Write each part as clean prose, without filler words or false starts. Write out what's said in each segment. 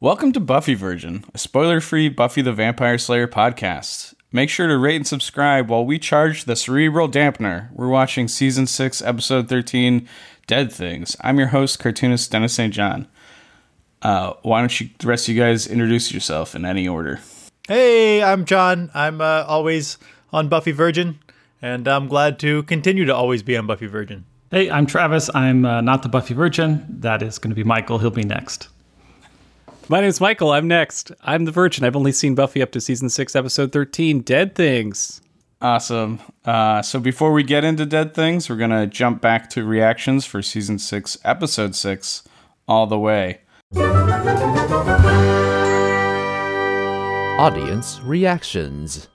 Welcome to Buffy Virgin, a spoiler-free Buffy the Vampire Slayer podcast. Make sure to rate and subscribe while we charge the cerebral dampener. We're watching Season 6, Episode 13, Dead Things. I'm your host, cartoonist Dennis St. John. Why don't you, the rest of you guys, introduce yourself in any order. Hey, I'm John. I'm always on Buffy Virgin, and I'm glad to continue to always be on Buffy Virgin. Hey, I'm Travis. I'm not the Buffy Virgin. That is going to be Michael. He'll be next. My name's Michael. I'm next. I'm the Virgin. I've only seen Buffy up to Season 6, Episode 13, Dead Things. Awesome. So before we get into Dead Things, we're going to jump back to reactions for Season 6, Episode 6, All the Way. Audience reactions.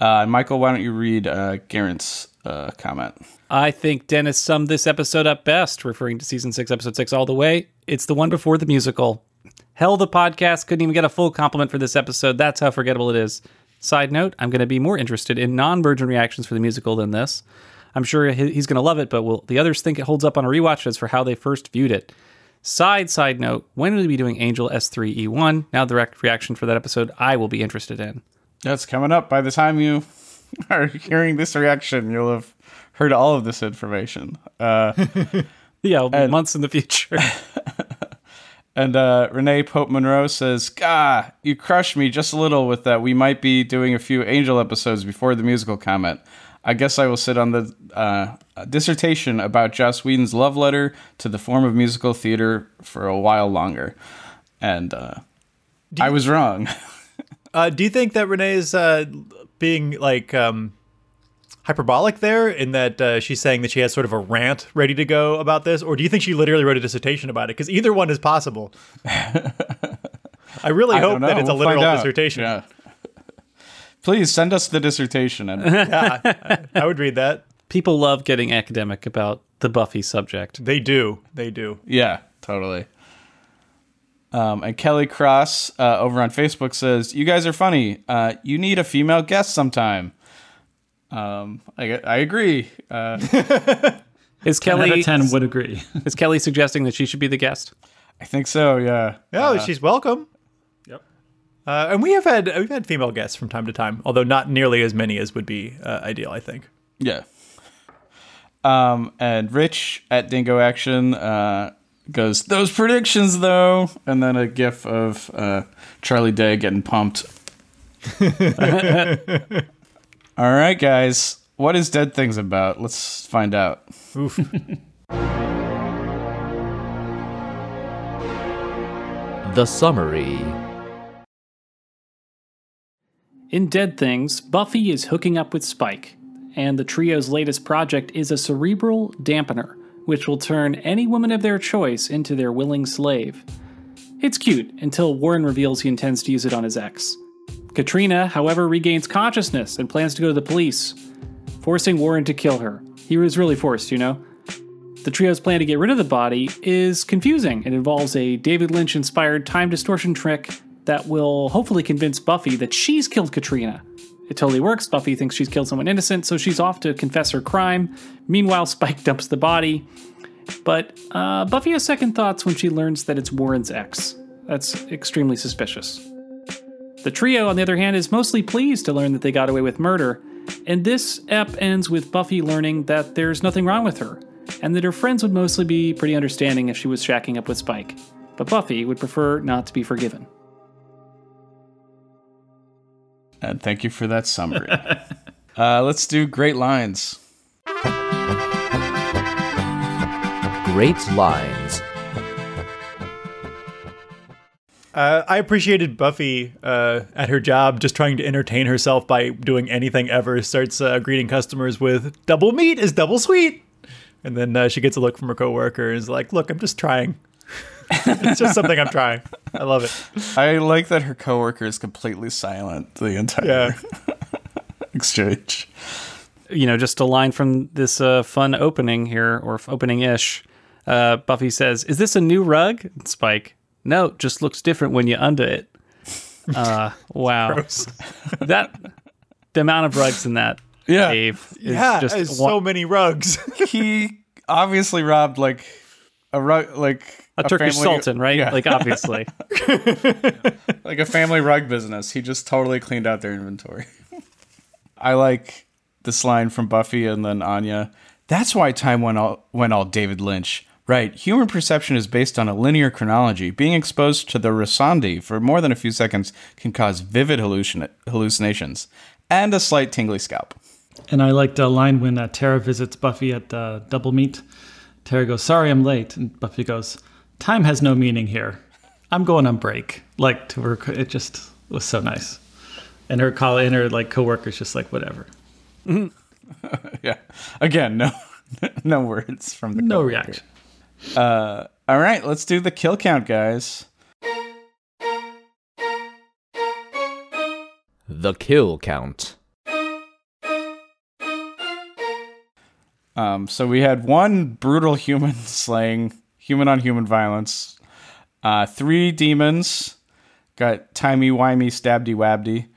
Michael, why don't you read Garrett's comment? I think Dennis summed this episode up best, referring to Season 6, Episode 6, All the Way. It's the one before the musical. Hell, the podcast couldn't even get a full compliment for this episode. That's how forgettable it is. Side note, I'm going to be more interested in non-virgin reactions for the musical than this. I'm sure he's going to love it, but will the others think it holds up on a rewatch as for how they first viewed it? Side note, when will we be doing Angel S3E1? Now the reaction for that episode I will be interested in. That's coming up. By the time you are hearing this reaction, you'll have heard all of this information. Yeah, it'll be months in the future. And Renee Pope Monroe says, "Gah, you crushed me just a little with that. We might be doing a few Angel episodes before the musical comment. I guess I will sit on the dissertation about Joss Whedon's love letter to the form of musical theater for a while longer." And I was wrong. Do you think that Renee is being like hyperbolic there in that she's saying that she has sort of a rant ready to go about this, or do you think she literally wrote a dissertation about it? Because either one is possible. I hope that it's a literal dissertation. Yeah. Please send us the dissertation. Yeah, I would read that. People love getting academic about the Buffy subject. They do. Yeah, totally. And Kelly Cross over on Facebook says, "You guys are funny. You need a female guest sometime." I agree. Is Kelly 10 out of 10 would agree? Is Kelly suggesting that she should be the guest? I think so. Yeah. Oh, she's welcome. Yep. And we've had female guests from time to time, although not nearly as many as would be ideal, I think. Yeah. And Rich at Dingo Action goes, "Those predictions, though," and then a gif of Charlie Day getting pumped. All right, guys. What is Dead Things about? Let's find out. Oof. The summary. In Dead Things, Buffy is hooking up with Spike, and the trio's latest project is a cerebral dampener, which will turn any woman of their choice into their willing slave. It's cute, until Warren reveals he intends to use it on his ex. Katrina, however, regains consciousness and plans to go to the police, forcing Warren to kill her. He was really forced, you know. The trio's plan to get rid of the body is confusing and involves a David Lynch-inspired time distortion trick that will hopefully convince Buffy that she's killed Katrina. It totally works. Buffy thinks she's killed someone innocent, so she's off to confess her crime. Meanwhile, Spike dumps the body. But Buffy has second thoughts when she learns that it's Warren's ex. That's extremely suspicious. The trio, on the other hand, is mostly pleased to learn that they got away with murder, and this ep ends with Buffy learning that there's nothing wrong with her, and that her friends would mostly be pretty understanding if she was shacking up with Spike, but Buffy would prefer not to be forgiven. And thank you for that summary. Let's do Great Lines. Great Lines. I appreciated Buffy at her job, just trying to entertain herself by doing anything ever. Starts greeting customers with, "Double meat is double sweet." And then she gets a look from her coworker and is like, "Look, I'm just trying." It's just something I'm trying. I love it. I like that her coworker is completely silent the entire exchange. You know, just a line from this fun opening here, or opening-ish. Buffy says, "Is this a new rug?" And Spike, "No, just looks different when you under it." Wow. The amount of rugs in that cave is so many rugs. He obviously robbed like a Turkish family, sultan, right? Yeah. Like, obviously. Like a family rug business. He just totally cleaned out their inventory. I like this line from Buffy and then Anya. That's why time went all David Lynch. Right. Human perception is based on a linear chronology. Being exposed to the Risandi for more than a few seconds can cause vivid hallucinations and a slight tingly scalp. And I liked a line when Tara visits Buffy at Double Meet. Tara goes, "Sorry, I'm late." And Buffy goes, "Time has no meaning here. I'm going on break." Like, to her, it just was so nice. And her coworker's just like, whatever. Mm-hmm. Yeah. Again, no words from the coworker. No reaction. All right, let's do the kill count, guys. The kill count. So we had one brutal human slaying, human-on-human violence. Three demons. Got timey-wimey, stabby-wabby.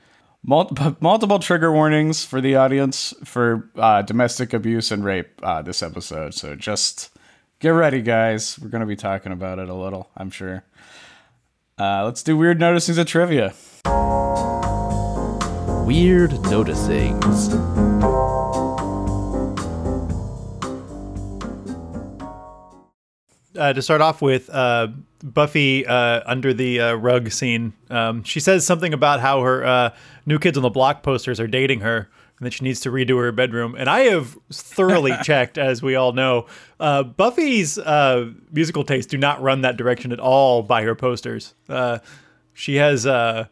Multiple trigger warnings for the audience for domestic abuse and rape this episode. So just... get ready, guys. We're going to be talking about it a little, I'm sure. Let's do Weird Noticings of Trivia. Weird Noticings. To start off with, Buffy under the rug scene. She says something about how her New Kids on the Block posters are dating her, and that she needs to redo her bedroom. And I have thoroughly checked, as we all know, Buffy's musical tastes do not run that direction at all by her posters. She has a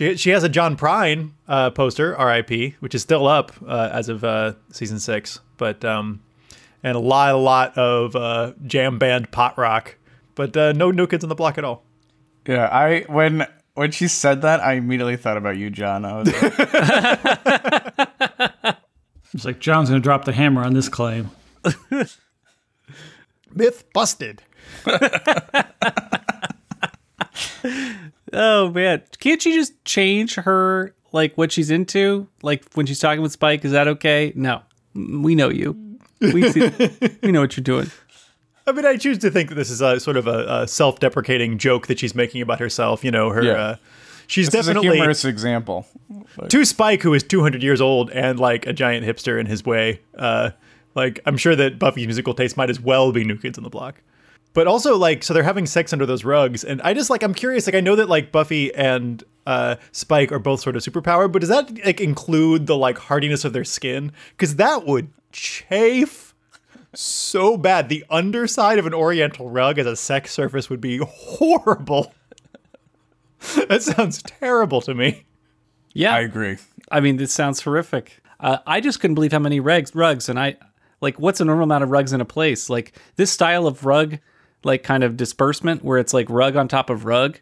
John Prine poster, R.I.P., which is still up as of season 6, but and a lot of jam band pot rock, but no New Kids on the Block at all. Yeah, When she said that, I immediately thought about you, John. I was like, it's like, John's going to drop the hammer on this claim. Myth busted. Oh, man. Can't she just change her, like, what she's into? Like, when she's talking with Spike, is that okay? No. We know you. We know what you're doing. I mean, I choose to think that this is a sort of a self-deprecating joke that she's making about herself. You know, her. Yeah. She's this definitely is a humorous example to Spike, who is 200 years old and like a giant hipster in his way. Like, I'm sure that Buffy's musical taste might as well be New Kids on the Block, but also like, so they're having sex under those rugs, and I just like, I'm curious. Like, I know that like Buffy and Spike are both sort of superpowered, but does that like include the like hardiness of their skin? Because that would chafe so bad. The underside of an oriental rug as a sex surface would be horrible. That sounds terrible to me. Yeah, I agree. I mean, this sounds horrific. I just couldn't believe how many rugs, and I like, what's a normal amount of rugs in a place? Like, this style of rug, like, kind of disbursement where it's like rug on top of rug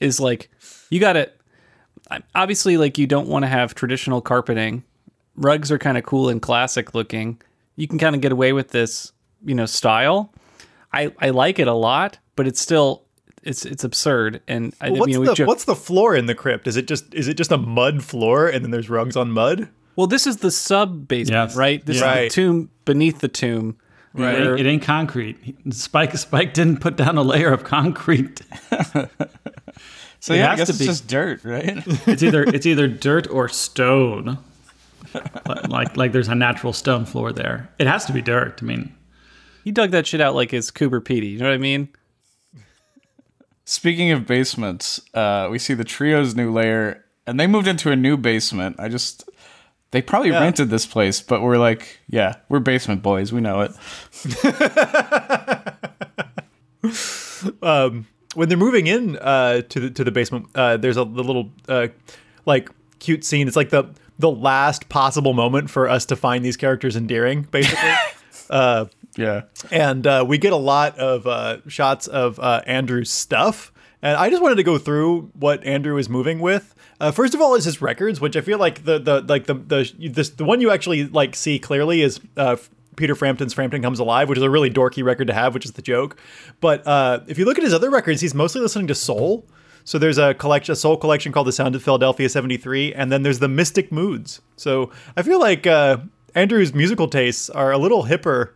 is like, you gotta obviously, like, you don't want to have traditional carpeting. Rugs are kind of cool and classic looking. You can kind of get away with this, you know, style. I like it a lot, but it's still it's absurd. And I, well, what's the floor in the crypt? Is it just a mud floor and then there's rugs on mud? Well, this is the sub basement, yes. Right? This is the tomb beneath the tomb. Right. It ain't concrete. Spike didn't put down a layer of concrete. So it has to be. It's just dirt, right? It's either dirt or stone. like there's a natural stone floor there. It has to be dirt. I mean, he dug that shit out like it's Cooper Petey. You know what I mean? Speaking of basements, we see the trio's new lair, and they moved into a new basement. They probably rented this place, but we're like, yeah, we're basement boys. We know it. When they're moving in to the basement, there's the little like cute scene. It's like the last possible moment for us to find these characters endearing, basically. And we get a lot of shots of Andrew's stuff. And I just wanted to go through what Andrew is moving with. First of all, is his records, which I feel like the one you actually like see clearly is Peter Frampton's Frampton Comes Alive, which is a really dorky record to have, which is the joke. But if you look at his other records, he's mostly listening to soul. So there's a soul collection called The Sound of Philadelphia 73, and then there's the Mystic Moods. So I feel like Andrew's musical tastes are a little hipper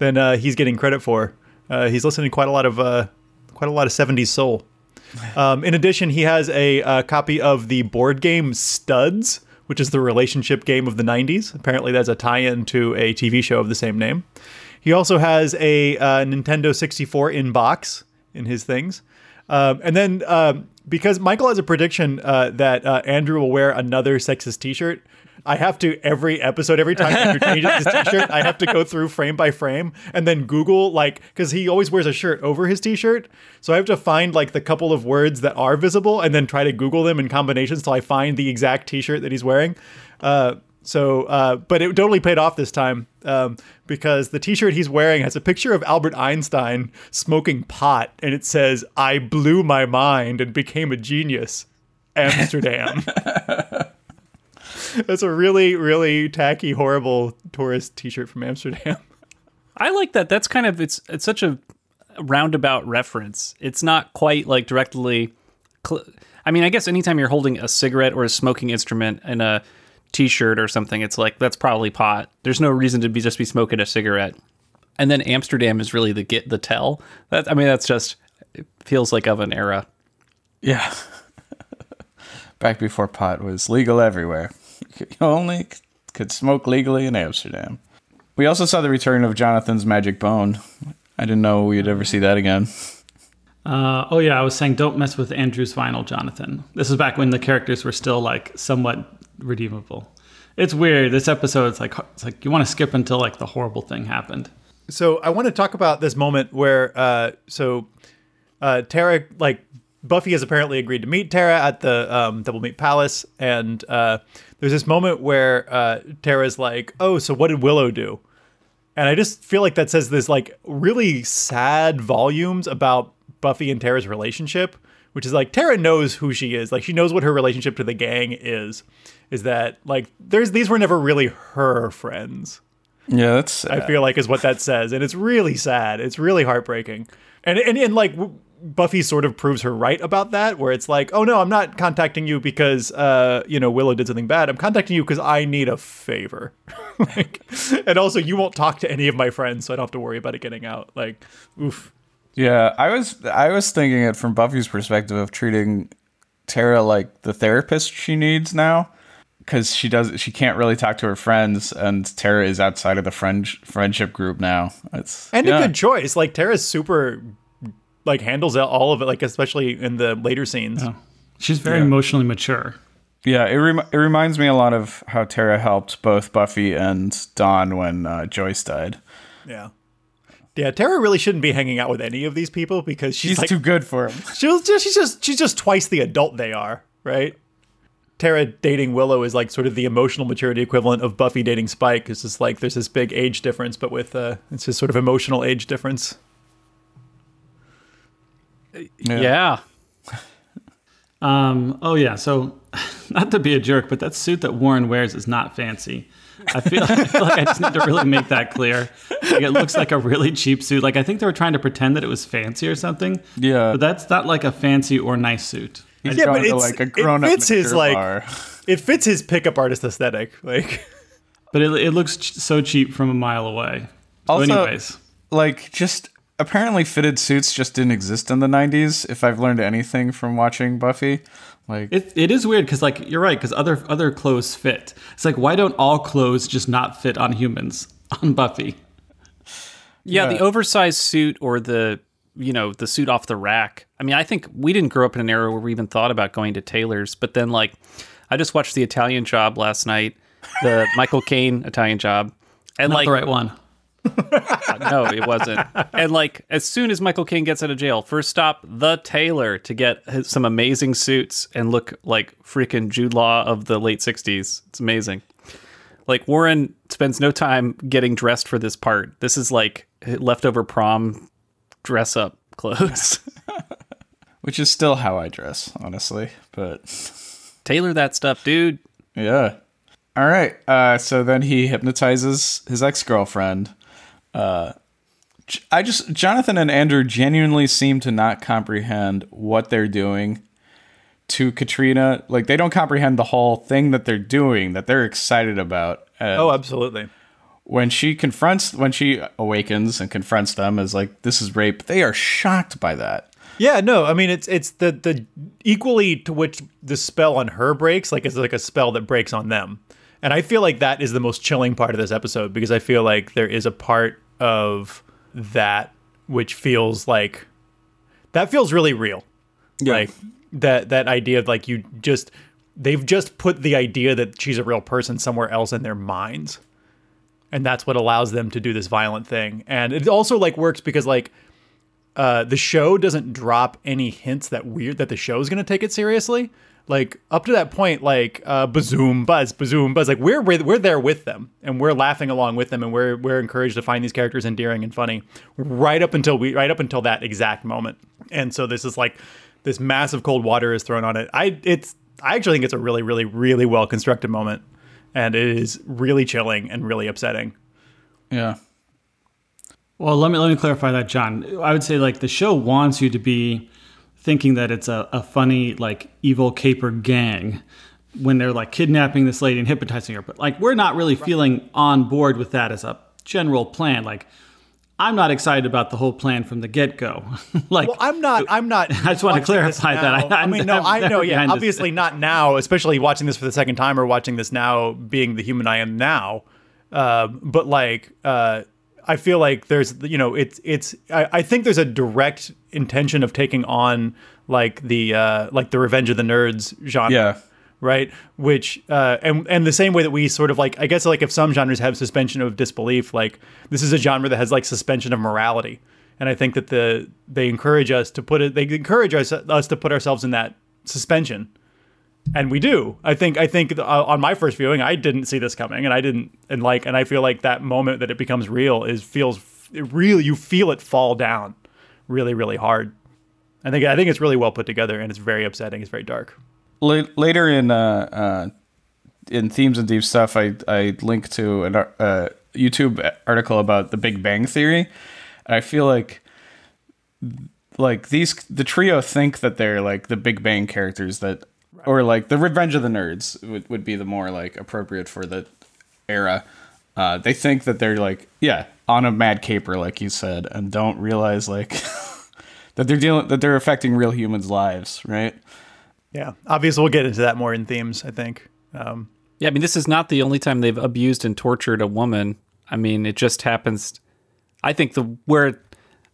than he's getting credit for. He's listening quite a lot of 70s soul. In addition, he has a copy of the board game Studs, which is the relationship game of the 90s. Apparently, that's a tie-in to a TV show of the same name. He also has a Nintendo 64 in box in his things. And then, because Michael has a prediction that Andrew will wear another sexist t-shirt, I have to, every episode, every time Andrew changes his t-shirt, I have to go through frame by frame and then Google, like, because he always wears a shirt over his t-shirt. So I have to find, like, the couple of words that are visible and then try to Google them in combinations till I find the exact t-shirt that he's wearing. But it totally paid off this time, because the t-shirt he's wearing has a picture of Albert Einstein smoking pot, and it says, "I blew my mind and became a genius. Amsterdam." That's a really, really tacky, horrible tourist t-shirt from Amsterdam. I like that. That's kind of, it's such a roundabout reference. It's not quite like directly, I mean, I guess anytime you're holding a cigarette or a smoking instrument in a t-shirt or something, it's like, that's probably pot. There's no reason to be just be smoking a cigarette. And then Amsterdam is really the tell. That, I mean, that's just, it feels like of an era. Yeah. Back before pot was legal everywhere. You only could smoke legally in Amsterdam. We also saw the return of Jonathan's magic bone. I didn't know we'd ever see that again. I was saying, don't mess with Andrew's vinyl, Jonathan. This was back when the characters were still, like, somewhat redeemable. It's weird. This episode, it's like you want to skip until, like, the horrible thing happened. So I want to talk about this moment where, Tara, like, Buffy has apparently agreed to meet Tara at the Double Meat Palace, and there's this moment where Tara's like, "Oh, so what did Willow do?" And I just feel like that says this, like, really sad volumes about Buffy and Tara's relationship, which is like, Tara knows who she is, like, she knows what her relationship to the gang is that, like, these were never really her friends. Yeah, that's sad. I feel like is what that says, and it's really sad. It's really heartbreaking, and like. Buffy sort of proves her right about that, where it's like, oh no, I'm not contacting you because, Willow did something bad. I'm contacting you because I need a favor. Like, and also you won't talk to any of my friends, so I don't have to worry about it getting out. Like, oof. Yeah, I was thinking it from Buffy's perspective of treating Tara like the therapist she needs now, because she can't really talk to her friends, and Tara is outside of the friendship group now. A good choice. Like, Tara's super... like, handles all of it, like, especially in the later scenes. Oh. She's very emotionally mature. Yeah, it reminds me a lot of how Tara helped both Buffy and Dawn when Joyce died. Yeah. Yeah, Tara really shouldn't be hanging out with any of these people because she's like, too good for them. She's just twice the adult they are, right? Tara dating Willow is, like, sort of the emotional maturity equivalent of Buffy dating Spike. It's just, like, there's this big age difference, but with it's just sort of emotional age difference. Yeah. So, not to be a jerk, but that suit that Warren wears is not fancy. I feel like I just need to really make that clear. Like, it looks like a really cheap suit. Like, I think they were trying to pretend that it was fancy or something. Yeah. But that's not like a fancy or nice suit. He's going to like a grown-up mature bar. It fits his pickup artist aesthetic. Like, but it looks so cheap from a mile away. Also, so anyways, like, just. Apparently fitted suits just didn't exist in the 90s, if I've learned anything from watching Buffy. Like, it is weird because, like, you're right, because other clothes fit. It's like, why don't all clothes just not fit on humans on Buffy? Yeah, the oversized suit or the, the suit off the rack. I mean, I think we didn't grow up in an era where we even thought about going to tailors, but then, like, I just watched The Italian Job last night, the Michael Caine Italian Job. And not like the right one. No, it wasn't. And, like, as soon as Michael Caine gets out of jail, first stop, the tailor to get some amazing suits and look like freaking Jude Law of the late 60s. It's amazing. Like, Warren spends no time getting dressed for this part. This is like leftover prom dress up clothes. Which is still how I dress, honestly. But tailor that stuff, dude. Yeah. All right. So then he hypnotizes his ex-girlfriend. Jonathan and Andrew genuinely seem to not comprehend what they're doing to Katrina. Like, they don't comprehend the whole thing that they're doing, that they're excited about. And, absolutely. when she awakens and confronts them as like, this is rape, they are shocked by that. Yeah, no, I mean, it's the equally to which the spell on her breaks, like it's like a spell that breaks on them. And I feel like that is the most chilling part of this episode, because I feel like there is a part of that which feels like, that feels really real. Yeah. Like that idea of like, you just, they've just put the idea that she's a real person somewhere else in their minds. And that's what allows them to do this violent thing. And it also like works because like, the show doesn't drop any hints that the show is going to take it seriously. Like up to that point, like bazoom buzz, like we're there with them and we're laughing along with them and we're encouraged to find these characters endearing and funny right up until that exact moment. And so this is like this massive cold water is thrown on it. I actually think it's a really, really, really well constructed moment, and it is really chilling and really upsetting. Yeah. Well, let me clarify that, John. I would say like the show wants you to be thinking that it's a funny like evil caper gang when they're like kidnapping this lady and hypnotizing her, but like we're not really feeling on board with that as a general plan. Like I'm not excited about the whole plan from the get-go. Like, well, I'm not. I just want to clarify that. I know. Yeah, obviously not now, especially watching this for the second time or watching this now, being the human I am now. But like, I feel like there's, you know, I think there's a direct intention of taking on like the Revenge of the Nerds genre. Yeah. Right. Which, and the same way that we sort of like, I guess like if some genres have suspension of disbelief, like this is a genre that has like suspension of morality. And I think that they encourage us to put ourselves in that suspension. And we do. I think on my first viewing, I didn't see this coming, and I feel like that moment that it becomes real you feel it fall down really, really hard. I think it's really well put together, and it's very upsetting. It's very dark. Later in Themes and Deep Stuff, I linked to a YouTube article about the Big Bang Theory. I feel like the trio think that they're like the Big Bang characters that. Or like the Revenge of the Nerds would be the more like appropriate for the era. They think that they're like, yeah, on a mad caper, like you said, and don't realize like that they're affecting real humans' lives. Right. Yeah. Obviously we'll get into that more in Themes, I think. Yeah. I mean, this is not the only time they've abused and tortured a woman. I mean, it just happens. I think where,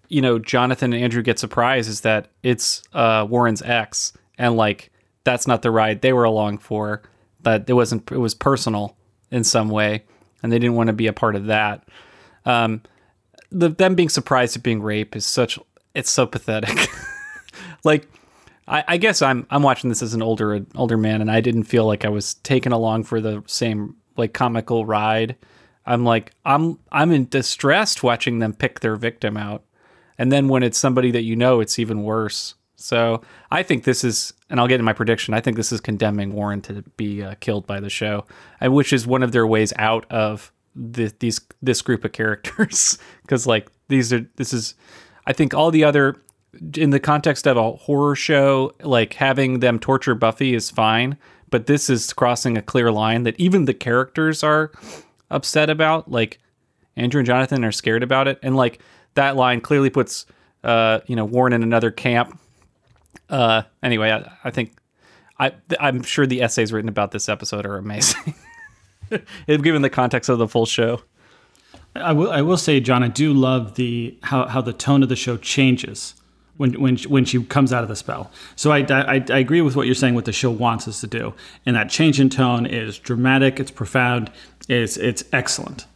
you know, Jonathan and Andrew get surprised is that it's Warren's ex, and like, that's not the ride they were along for, but it was personal in some way, and they didn't want to be a part of that. Them being surprised at being raped it's so pathetic. Like, I guess I'm watching this as an older man, and I didn't feel like I was taken along for the same like comical ride. I'm like, I'm in distress watching them pick their victim out. And then when it's somebody that you know, it's even worse. So I think this is, and I'll get in my prediction, I think this is condemning Warren to be killed by the show, which is one of their ways out of this group of characters. Because like I think all the other, in the context of a horror show, like having them torture Buffy is fine, but this is crossing a clear line that even the characters are upset about. Like Andrew and Jonathan are scared about it, and like that line clearly puts Warren in another camp. Anyway, I think I'm sure the essays written about this episode are amazing, given the context of the full show. I will say, John, I do love how the tone of the show changes when she comes out of the spell. So I agree with what you're saying. What the show wants us to do, and that change in tone is dramatic. It's profound. It's excellent,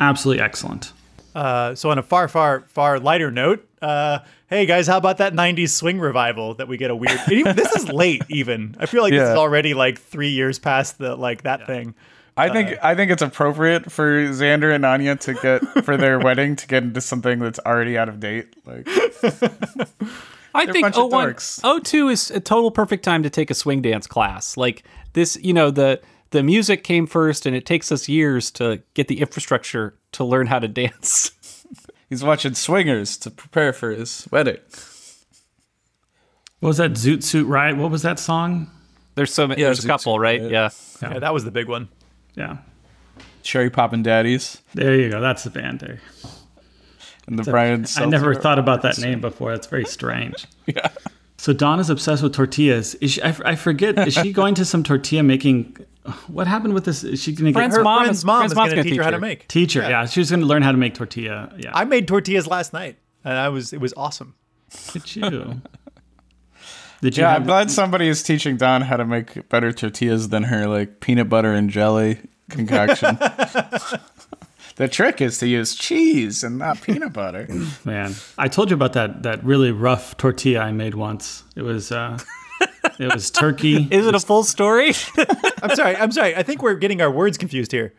absolutely excellent. So on a far, far, far lighter note, hey guys, how about that 90s swing revival that we get a weird... this is late even. I feel like this is already like 3 years past the like that thing. I think it's appropriate for Xander and Anya to get for their wedding to get into something that's already out of date. Like I think 02 is a total perfect time to take a swing dance class. Like this, you know, the music came first, and it takes us years to get the infrastructure to learn how to dance. He's watching Swingers to prepare for his wedding. What was that Zoot Suit Riot? What was that song? There's a couple, right? Yeah. Yeah, that was the big one. Yeah. Cherry Poppin' Daddies. There you go. That's the band there. And the Brian Seltzer. I never thought about that name before. That's very strange. Yeah. So Dawn is obsessed with tortillas. Is she, I forget. Is she going to some tortilla making? What happened with this? Is she going to get her mom? Friend's mom is going to teach her how to make. Yeah. She was going to learn how to make tortilla. Yeah. I made tortillas last night, and it was awesome. Look at you. Yeah, I'm glad somebody is teaching Dawn how to make better tortillas than her like peanut butter and jelly concoction. The trick is to use cheese and not peanut butter. Man, I told you about that really rough tortilla I made once. It was turkey. Is it a full story? I'm sorry. I think we're getting our words confused here.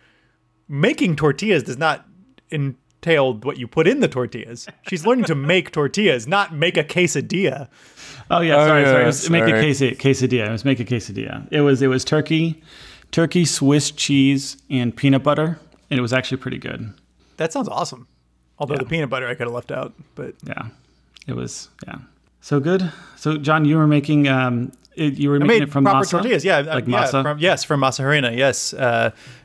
Making tortillas does not entail what you put in the tortillas. She's learning to make tortillas, not make a quesadilla. Oh yeah, sorry. Make a quesadilla. It was turkey, Swiss cheese, and peanut butter, and it was actually pretty good. That sounds awesome. Although the peanut butter I could have left out, but it was so good. So John, you were making it from proper masa tortillas, masa. From masa harina, yes,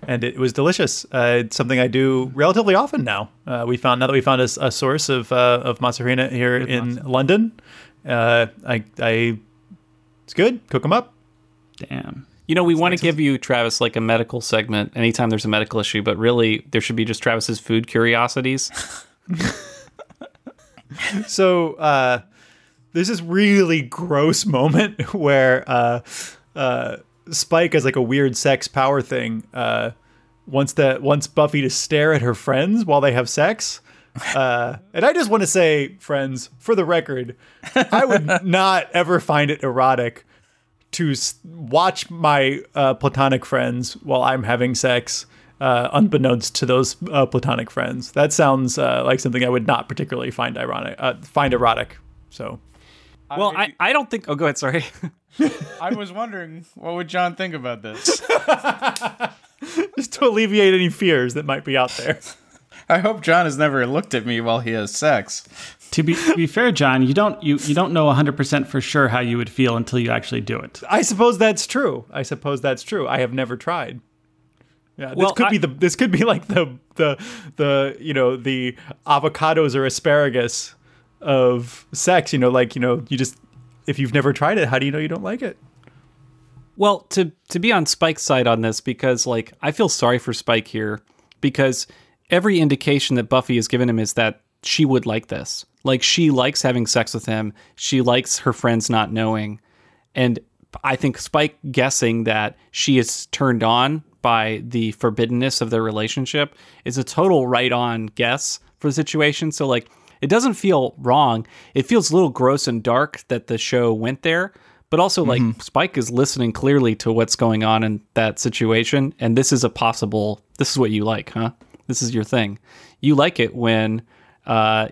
and it was delicious. It's something I do relatively often now. We found a source of masa harina here in London. It's good. Cook them up. Damn. You know, we want to give you, Travis, like a medical segment anytime there's a medical issue, but really there should be just Travis's food curiosities. So there's this really gross moment where Spike has like a weird sex power thing. Wants Buffy to stare at her friends while they have sex. And I just want to say, friends, for the record, I would not ever find it erotic to watch my platonic friends while I'm having sex, unbeknownst to those platonic friends. That sounds like something I would not particularly find erotic. So, well, I don't think. Oh, go ahead. Sorry. I was wondering, what would John think about this? Just to alleviate any fears that might be out there. I hope John has never looked at me while he has sex. To be fair, John, you don't know 100% for sure how you would feel until you actually do it. I suppose that's true. I have never tried. Yeah, well, this could be like the avocados or asparagus of sex. You know, like, you know, you just, if you've never tried it, how do you know you don't like it? Well, to be on Spike's side on this, because like I feel sorry for Spike here, because every indication that Buffy has given him is that she would like this. Like, she likes having sex with him. She likes her friends not knowing. And I think Spike guessing that she is turned on by the forbiddenness of their relationship is a total right-on guess for the situation. So, like, it doesn't feel wrong. It feels a little gross and dark that the show went there. But also, like, Spike is listening clearly to what's going on in that situation. And this is a possible, this is what you like, huh? This is your thing. You like it when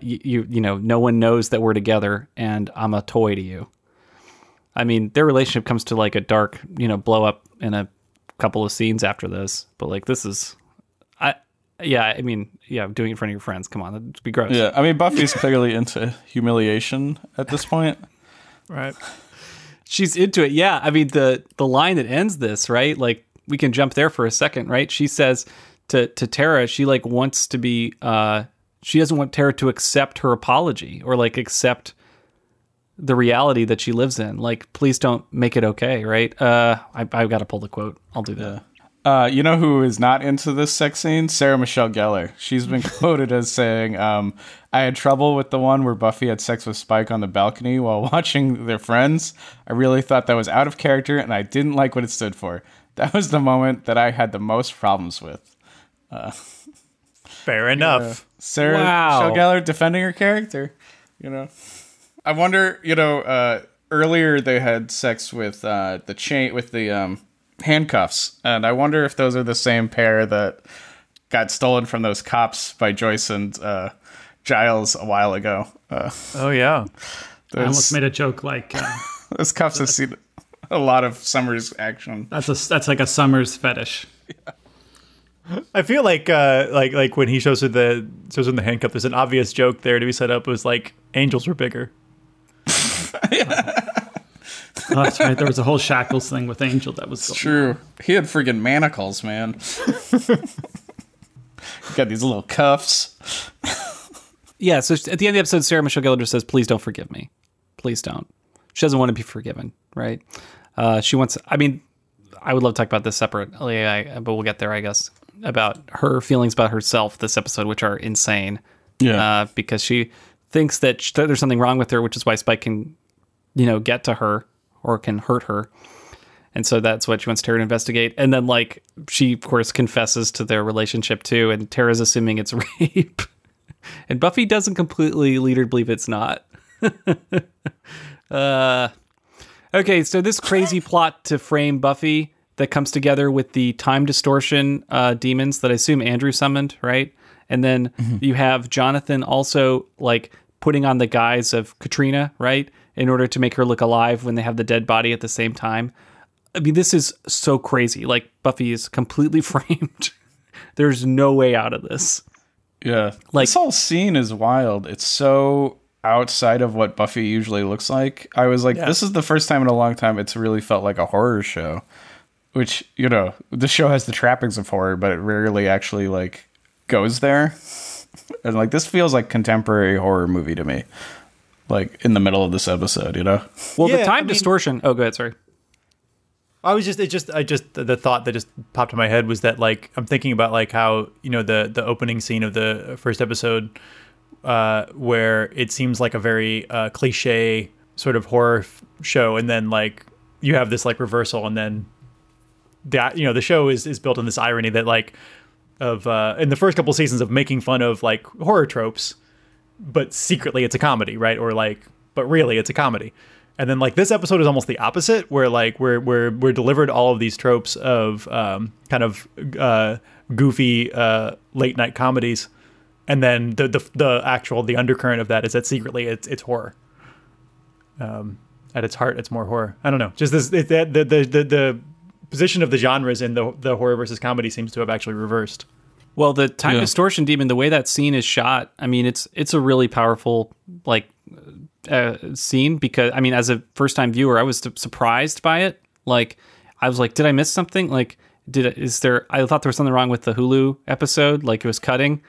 you know no one knows that we're together and I'm a toy to you. I mean, their relationship comes to like a dark, you know, blow up in a couple of scenes after this. But like, this is doing it in front of your friends. Come on, that'd be gross. Yeah, I mean, Buffy's clearly into humiliation at this point. Right. She's into it. Yeah, I mean the line that ends this, right? Like, we can jump there for a second, right? She says to Tara, she like wants to be she doesn't want Tara to accept her apology or like accept the reality that she lives in. Like, please don't make it okay, right? I've got to pull the quote. I'll do that. You know who is not into this sex scene? Sarah Michelle Gellar. She's been quoted as saying, I had trouble with the one where Buffy had sex with Spike on the balcony while watching their friends. I really thought that was out of character and I didn't like what it stood for. That was the moment that I had the most problems with. Fair enough. Sarah Michelle Gellar defending her character. You know, I wonder. You know, earlier they had sex with the chain with the handcuffs, and I wonder if those are the same pair that got stolen from those cops by Joyce and Giles a while ago. Oh yeah, I almost made a joke like those cuffs have seen a lot of Summers action. That's like a Summers fetish. Yeah. I feel like when he shows her the handcuff, there's an obvious joke there to be set up. It was like, angels were bigger. Oh, that's right. There was a whole shackles thing with Angel that was true. He had freaking manacles, man. Got these little cuffs. Yeah, so at the end of the episode, Sarah Michelle Gellar says, "Please don't forgive me. Please don't." She doesn't want to be forgiven, right? She wants... I mean, I would love to talk about this separately, but we'll get there, I guess, about her feelings about herself this episode, which are insane. Yeah. Because she thinks that there's something wrong with her, which is why Spike can, you know, get to her or can hurt her. And so that's what she wants Tara to investigate. And then, like, she, of course, confesses to their relationship, too. And Tara's assuming it's rape. And Buffy doesn't completely lead her to believe it's not. Okay, so this crazy plot to frame Buffy that comes together with the time distortion demons that I assume Andrew summoned, right? And then you have Jonathan also, like, putting on the guise of Katrina, right? In order to make her look alive when they have the dead body at the same time. I mean, this is so crazy. Like, Buffy is completely framed. There's no way out of this. Yeah. Like, this whole scene is wild. It's so outside of what Buffy usually looks like. I was like, This is the first time in a long time it's really felt like a horror show, which, you know, the show has the trappings of horror, but it rarely actually, like, goes there. And, like, this feels like contemporary horror movie to me, like, in the middle of this episode, you know? Well, yeah, the time distortion. Oh, go ahead. Sorry. I was just, the thought that just popped in my head was that, like, I'm thinking about, like, how, you know, the opening scene of the first episode, where it seems like a very cliche sort of horror show, and then, like, you have this, like, reversal, and then that, you know, the show is built on this irony that, like, of in the first couple seasons of making fun of, like, horror tropes, but secretly it's a comedy, right? Or, like, but really it's a comedy. And then, like, this episode is almost the opposite, where, like, we're delivered all of these tropes of kind of goofy late night comedies, and then the undercurrent of that is that secretly it's horror. At its heart, it's more horror. I don't know. Just this the position of the genres in the horror versus comedy seems to have actually reversed. Well, the time distortion demon, the way that scene is shot, I mean, it's a really powerful, like, scene, because I mean, as a first-time viewer, I was surprised by it. Like, I was like, did I miss something? Like, I thought there was something wrong with the Hulu episode, like it was cutting,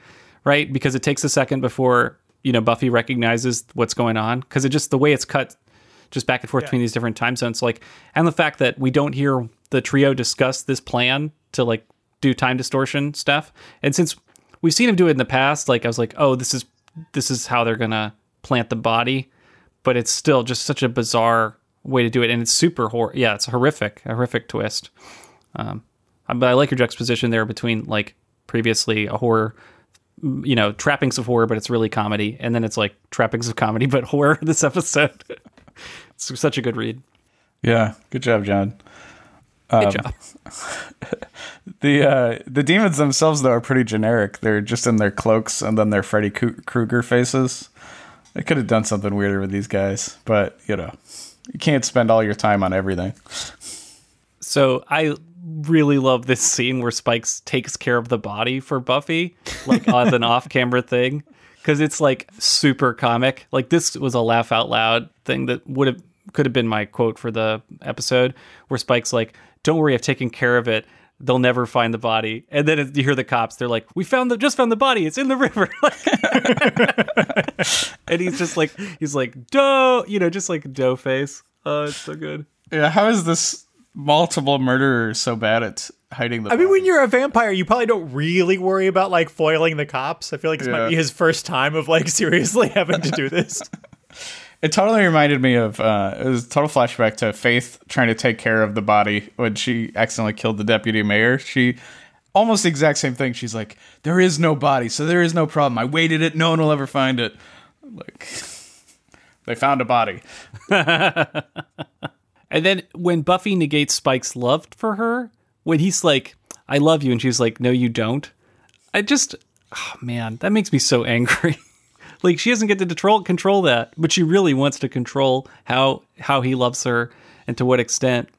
right? Because it takes a second before, you know, Buffy recognizes what's going on, because it just, the way it's cut just back and forth between these different time zones, like, and the fact that we don't hear the trio discuss this plan to, like, do time distortion stuff. And since we've seen him do it in the past, like, I was like, oh, this is how they're gonna plant the body. But it's still just such a bizarre way to do it. And it's super horror. Yeah, it's a horrific twist. But I like your juxtaposition there between, like, previously a horror, you know, trappings of horror, but it's really comedy. And then it's, like, trappings of comedy, but horror this episode. It's such a good read. Yeah. Good job, John. Good job. The demons themselves, though, are pretty generic. They're just in their cloaks and then their Freddy Krueger faces. I could have done something weirder with these guys, but, you know, you can't spend all your time on everything. So I really love this scene where Spike takes care of the body for Buffy, like, as an off-camera thing, because it's, like, super comic. Like, this was a laugh out loud thing that could have been my quote for the episode, where Spike's like, "Don't worry, I've taken care of it. They'll never find the body." And then you hear the cops. They're like, "We just found the body. It's in the river." And he's just like, "Doe," you know, just like doe face. Oh, it's so good. Yeah. How is this multiple murderer so bad at hiding the body? I mean, when you're a vampire, you probably don't really worry about, like, foiling the cops. I feel like this might be his first time of, like, seriously having to do this. It totally reminded me of, it was a total flashback to Faith trying to take care of the body when she accidentally killed the deputy mayor. She, almost the exact same thing. She's like, there is no body, so there is no problem. I waited it. No one will ever find it. Like, they found a body. And then when Buffy negates Spike's love for her, when he's like, I love you, and she's like, no, you don't. Oh man, that makes me so angry. Like, she doesn't get to control that, but she really wants to control how he loves her and to what extent.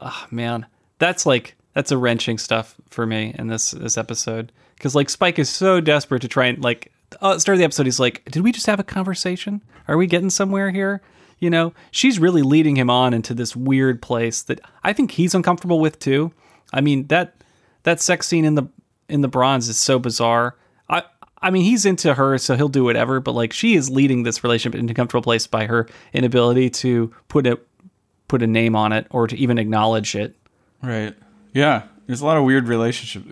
Oh, man. That's a wrenching stuff for me in this episode. Because, like, Spike is so desperate to try and, like, start of the episode, he's like, did we just have a conversation? Are we getting somewhere here? You know, she's really leading him on into this weird place that I think he's uncomfortable with, too. I mean, that sex scene in the in the Bronze is so bizarre. I mean, he's into her, so he'll do whatever, but like she is leading this relationship into a comfortable place by her inability to put a name on it or to even acknowledge it. Right. Yeah. There's a lot of weird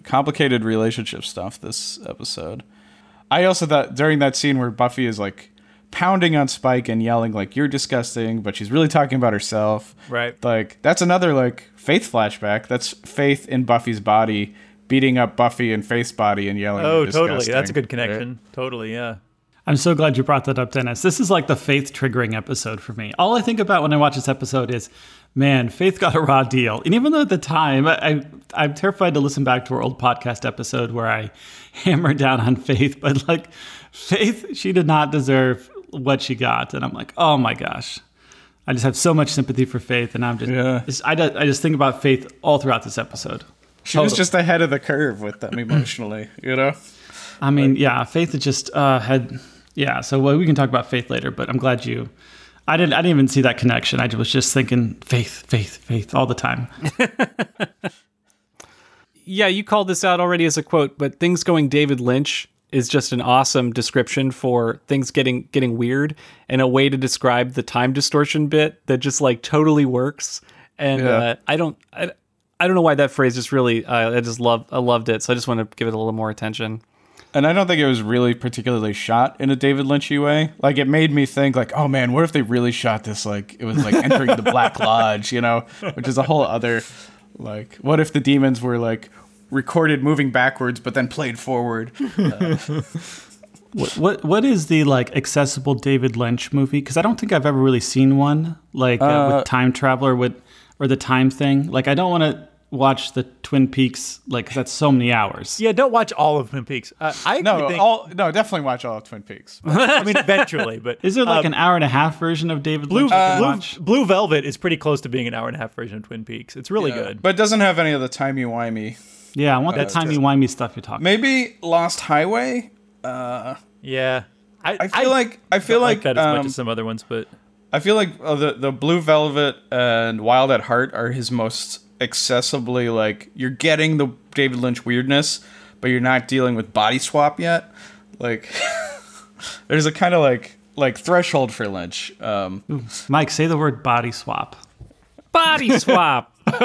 complicated relationship stuff this episode. I also thought during that scene where Buffy is like pounding on Spike and yelling like, "You're disgusting," but she's really talking about herself. Right. Like that's another like Faith flashback. That's Faith in Buffy's body beating up Buffy in Faith's body and yelling. Oh, totally. That's a good connection. Right? Totally. Yeah. I'm so glad you brought that up, Dennis. This is like the Faith triggering episode for me. All I think about when I watch this episode is, man, Faith got a raw deal. And even though at the time, I'm terrified to listen back to our old podcast episode where I hammered down on Faith, but like Faith, she did not deserve what she got. And I'm like, oh my gosh, I just have so much sympathy for Faith. And I'm just, I just think about Faith all throughout this episode. She was just ahead of the curve with them emotionally, you know? I mean, like, yeah, Faith had just had... Yeah, so we can talk about Faith later, but I'm glad you... I didn't even see that connection. I was just thinking Faith all the time. Yeah, you called this out already as a quote, but things going David Lynch is just an awesome description for things getting weird and a way to describe the time distortion bit that just like totally works. And yeah. I don't know why that phrase just really... I loved it, so I just want to give it a little more attention. And I don't think it was really particularly shot in a David Lynchy way. Like, it made me think, like, oh, man, what if they really shot this, like, it was, like, entering the Black Lodge, you know? Which is a whole other, like, what if the demons were, like, recorded moving backwards but then played forward? What is the, like, accessible David Lynch movie? Because I don't think I've ever really seen one, like, with Time Traveler or the Time thing. Like, I don't want to... watch the Twin Peaks, like that's so many hours. Yeah, don't watch all of Twin Peaks. Definitely watch all of Twin Peaks. I mean, eventually, but is there like an hour and a half version of David Lynch? Blue Velvet is pretty close to being an hour and a half version of Twin Peaks. It's really good, but it doesn't have any of the timey-wimey. Yeah, I want that timey-wimey stuff you're talking. Maybe Lost Highway. Yeah, I feel like that as much as some other ones, but I feel like the Blue Velvet and Wild at Heart are his most accessibly, like, you're getting the David Lynch weirdness, but you're not dealing with body swap yet. Like, there's a kind of like threshold for Lynch. Mike, say the word body swap. Body swap. You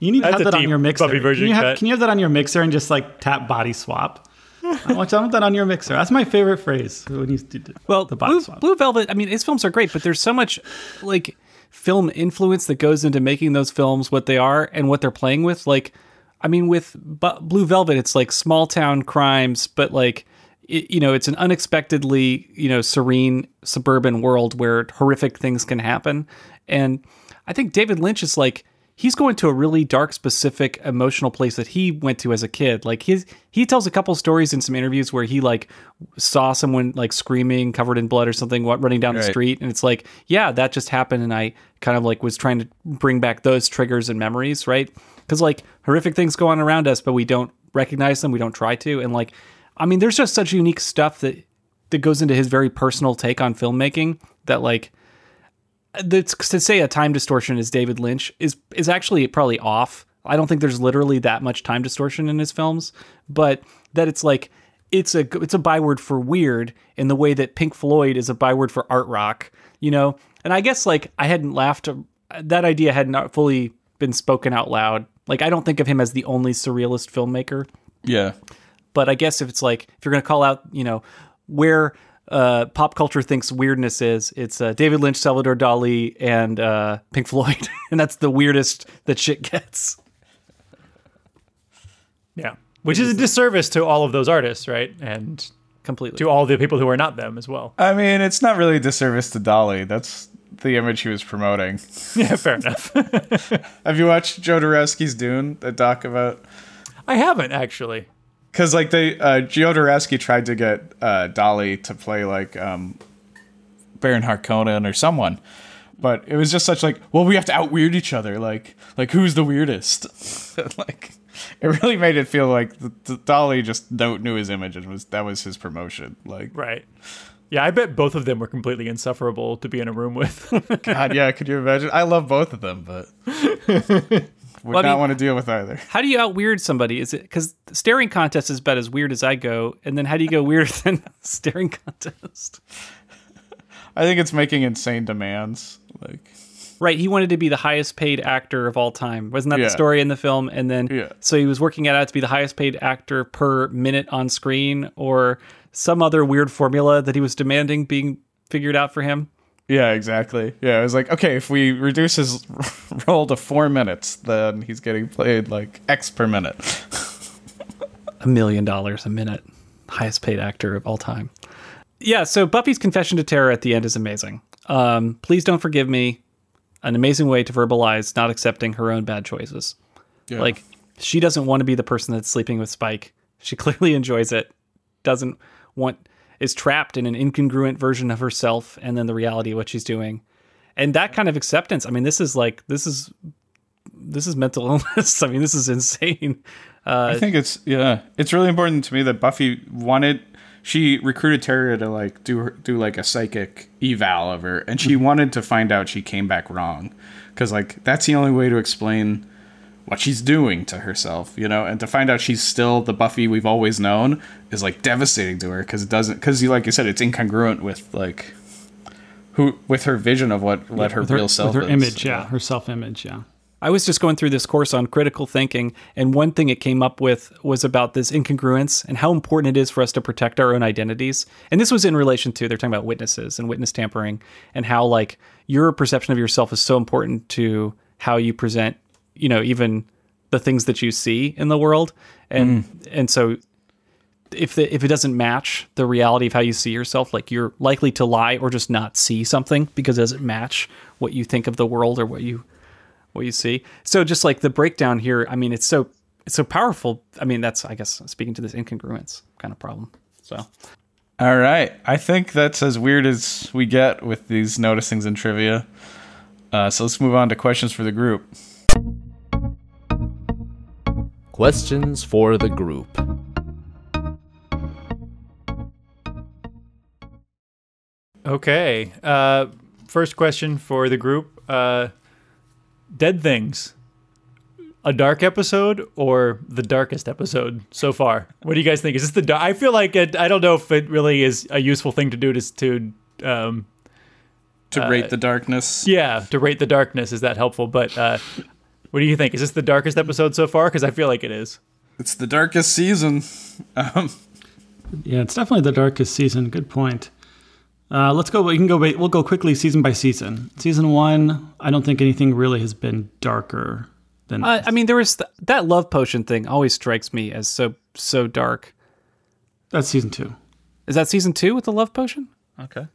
need to have that on your mixer. Can you have that on your mixer and just like tap body swap? I want that on your mixer. That's my favorite phrase. When you do the body swap. Blue Velvet. I mean, his films are great, but there's so much like film influence that goes into making those films what they are and what they're playing with. Like, I mean, with Blue Velvet, it's like small town crimes, but like, it, you know, it's an unexpectedly, you know, serene suburban world where horrific things can happen. And I think David Lynch is like, he's going to a really dark, specific, emotional place that he went to as a kid. Like he tells a couple stories in some interviews where he like saw someone like screaming, covered in blood or something, running down the street. And it's like, yeah, that just happened. And I kind of like was trying to bring back those triggers and memories, right? Because like horrific things go on around us, but we don't recognize them. We don't try to. And like, I mean, there's just such unique stuff that goes into his very personal take on filmmaking that like, to say a time distortion is David Lynch is actually probably off. I don't think there's literally that much time distortion in his films, but that it's like it's a byword for weird in the way that Pink Floyd is a byword for art rock, you know. And I guess like I hadn't laughed, that idea had not fully been spoken out loud. Like I don't think of him as the only surrealist filmmaker. Yeah, but I guess if it's like if you're gonna call out, you know, where pop culture thinks weirdness is, it's David Lynch, Salvador Dali, and Pink Floyd. And that's the weirdest that shit gets. Yeah. Which is a disservice to all of those artists, right? And completely to all the people who are not them as well. I mean, it's not really a disservice to Dali. That's the image he was promoting. Yeah, fair enough. Have you watched Joe Dorowski's Dune, that doc about... I haven't, actually. Because, like, Jodorowsky tried to get Dali to play, like, Baron Harkonnen or someone. But it was just such, like, well, we have to out-weird each other. Like who's the weirdest? Like, it really made it feel like Dali just knew his image and that was his promotion. Like, right. Yeah, I bet both of them were completely insufferable to be in a room with. God, yeah, could you imagine? I love both of them, but... would not want to deal with either. How do you out-weird somebody? Is it because staring contest is about as weird as I go, and then how do you go weirder than staring contest? I think it's making insane demands. Like, right, he wanted to be the highest paid actor of all time. Wasn't that the story in the film? And then so he was working it out to be the highest paid actor per minute on screen, or some other weird formula that he was demanding being figured out for him. Yeah, exactly. Yeah, it was like, okay, if we reduce his role to 4 minutes, then he's getting played like X per minute. $1 million a minute. Highest paid actor of all time. Yeah, so Buffy's confession to Tara at the end is amazing. Please don't forgive me. An amazing way to verbalize not accepting her own bad choices. Yeah. Like, she doesn't want to be the person that's sleeping with Spike. She clearly enjoys it. Doesn't want... is trapped in an incongruent version of herself and then the reality of what she's doing. And that kind of acceptance, I mean, this is mental illness. I mean, this is insane. I think it's really important to me that Buffy she recruited Tara to like do a psychic eval of her. And she wanted to find out she came back wrong. Cause like, that's the only way to explain what she's doing to herself, you know, and to find out she's still the Buffy we've always known is like devastating to her because like you said, it's incongruent with like with her vision of what her real self is. Her image, her self-image, I was just going through this course on critical thinking, and one thing it came up with was about this incongruence and how important it is for us to protect our own identities. And this was in relation to, they're talking about witnesses and witness tampering and how like your perception of yourself is so important to how you present, you know, even the things that you see in the world. And so if it doesn't match the reality of how you see yourself, like you're likely to lie or just not see something because it doesn't match what you think of the world or what you see. So just like the breakdown here, I mean, it's so powerful. I mean, that's, I guess, speaking to this incongruence kind of problem. So, all right. I think that's as weird as we get with these noticings and trivia. So let's move on to questions for the group. Questions for the group. Okay. First question for the group. Dead Things. A dark episode or the darkest episode so far? What do you guys think? Is this the dark? I feel like I don't know if it really is a useful thing to do to rate the darkness. Yeah, to rate the darkness. Is that helpful? But... what do you think? Is this the darkest episode so far? Because I feel like it is. It's the darkest season. Yeah, it's definitely the darkest season. Good point. Let's go. We'll go quickly season by season. Season one, I don't think anything really has been darker than. I mean, there was that love potion thing. Always strikes me as so dark. That's season two. Is that season two with the love potion? Okay.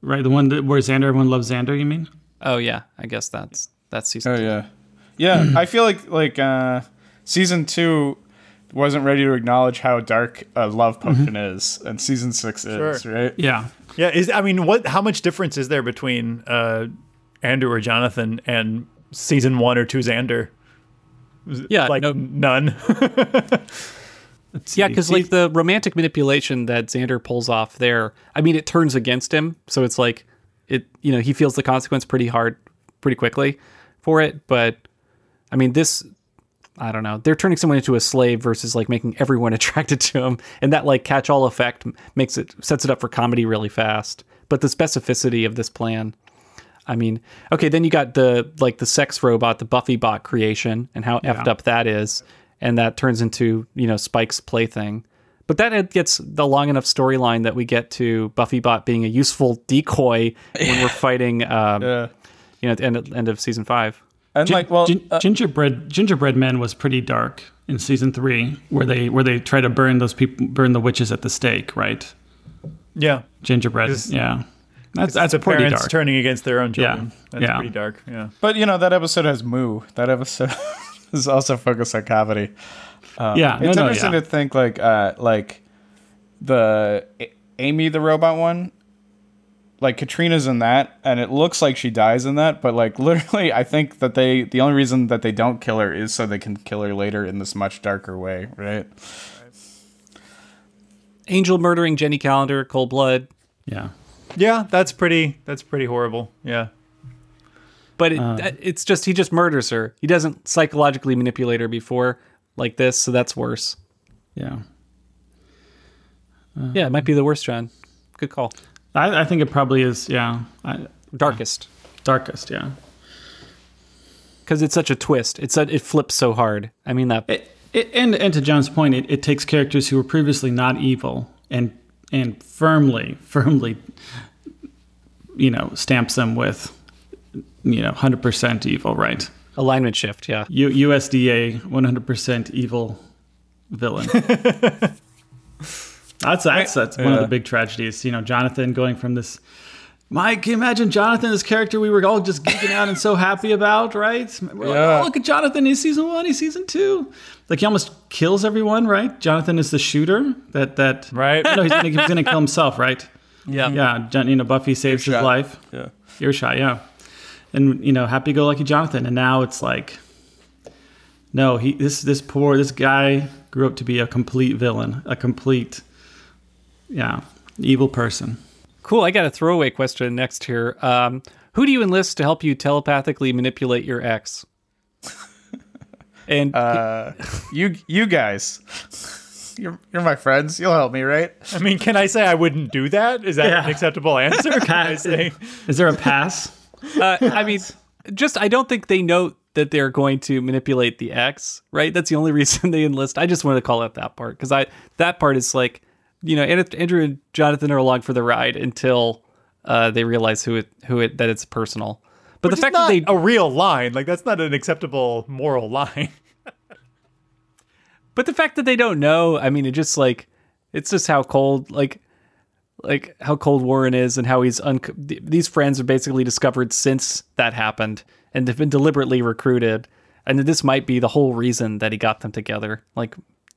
Right, the one where Xander, everyone loves Xander. You mean? Oh yeah, I guess that's season two. Yeah. Yeah, I feel like season 2 wasn't ready to acknowledge how dark a love potion is, and season 6 is, right? Yeah. Yeah, how much difference is there between Andrew or Jonathan and season 1 or 2 Xander? Yeah, none. Yeah, because like the romantic manipulation that Xander pulls off there, I mean, it turns against him, so it's like he feels the consequence pretty quickly for it, but I mean, this, I don't know. They're turning someone into a slave versus like making everyone attracted to him. And that like catch-all effect sets it up for comedy really fast. But the specificity of this plan, I mean, okay, then you got the sex robot, the Buffy bot creation and how effed up that is. And that turns into, Spike's plaything. But that gets the long enough storyline that we get to Buffy bot being a useful decoy when we're fighting, at the end of season 5. And Gingerbread Men was pretty dark in season 3, where they try to burn those people, burn the witches at the stake, right? Yeah, Gingerbread. That's pretty parents dark. Turning against their own children. Yeah. That's pretty dark. Yeah, but that episode has Moo. That episode is also focused on comedy. It's interesting to think like the Amy the robot one. Like Katrina's in that, and it looks like she dies in that, but like literally, I think that the only reason that they don't kill her is so they can kill her later in this much darker way, right? Angel murdering Jenny Calendar, cold blood. Yeah, that's pretty horrible. Yeah, But it's just, he just murders her. He doesn't psychologically manipulate her before like this, so that's worse. Yeah. Yeah, it might be the worst, John. Good call. I think it probably is, yeah. Darkest. Darkest, yeah. Because it's such a twist. It flips so hard. I mean, that... And to John's point, it takes characters who were previously not evil and firmly, you know, stamps them with, you know, 100% evil, right? Alignment shift, yeah. USDA, 100% evil villain. That's one of the big tragedies. You know, Jonathan going from this... Mike, can you imagine Jonathan, this character we were all just geeking out and so happy about, right? We're like, oh, look at Jonathan. He's season one. He's season two. Like, he almost kills everyone, right? Jonathan is the shooter. That right? No, he's going to kill himself, right? Yeah. Yeah, you know, Buffy saves his life. Yeah. Earshot, yeah. And, you know, happy-go-lucky Jonathan. And now it's like, no, this guy grew up to be a complete villain. A complete, evil person. Cool. I got a throwaway question next here. Who do you enlist to help you telepathically manipulate your ex? And you guys, you're my friends. You'll help me, right? I mean, can I say I wouldn't do that? Is that an acceptable answer? Can I say? Is there a pass? I mean, just I don't think they know that they're going to manipulate the ex, right? That's the only reason they enlist. I just wanted to call out that part because that part is like. You know, Andrew and Jonathan are along for the ride until they realize that it's personal. But which the fact is not that a real line, like that's not an acceptable moral line. But the fact that they don't know, I mean, it just like it's just how cold, like how cold Warren is, and how he's these friends are basically discovered since that happened, and they've been deliberately recruited, and that this might be the whole reason that he got them together. Like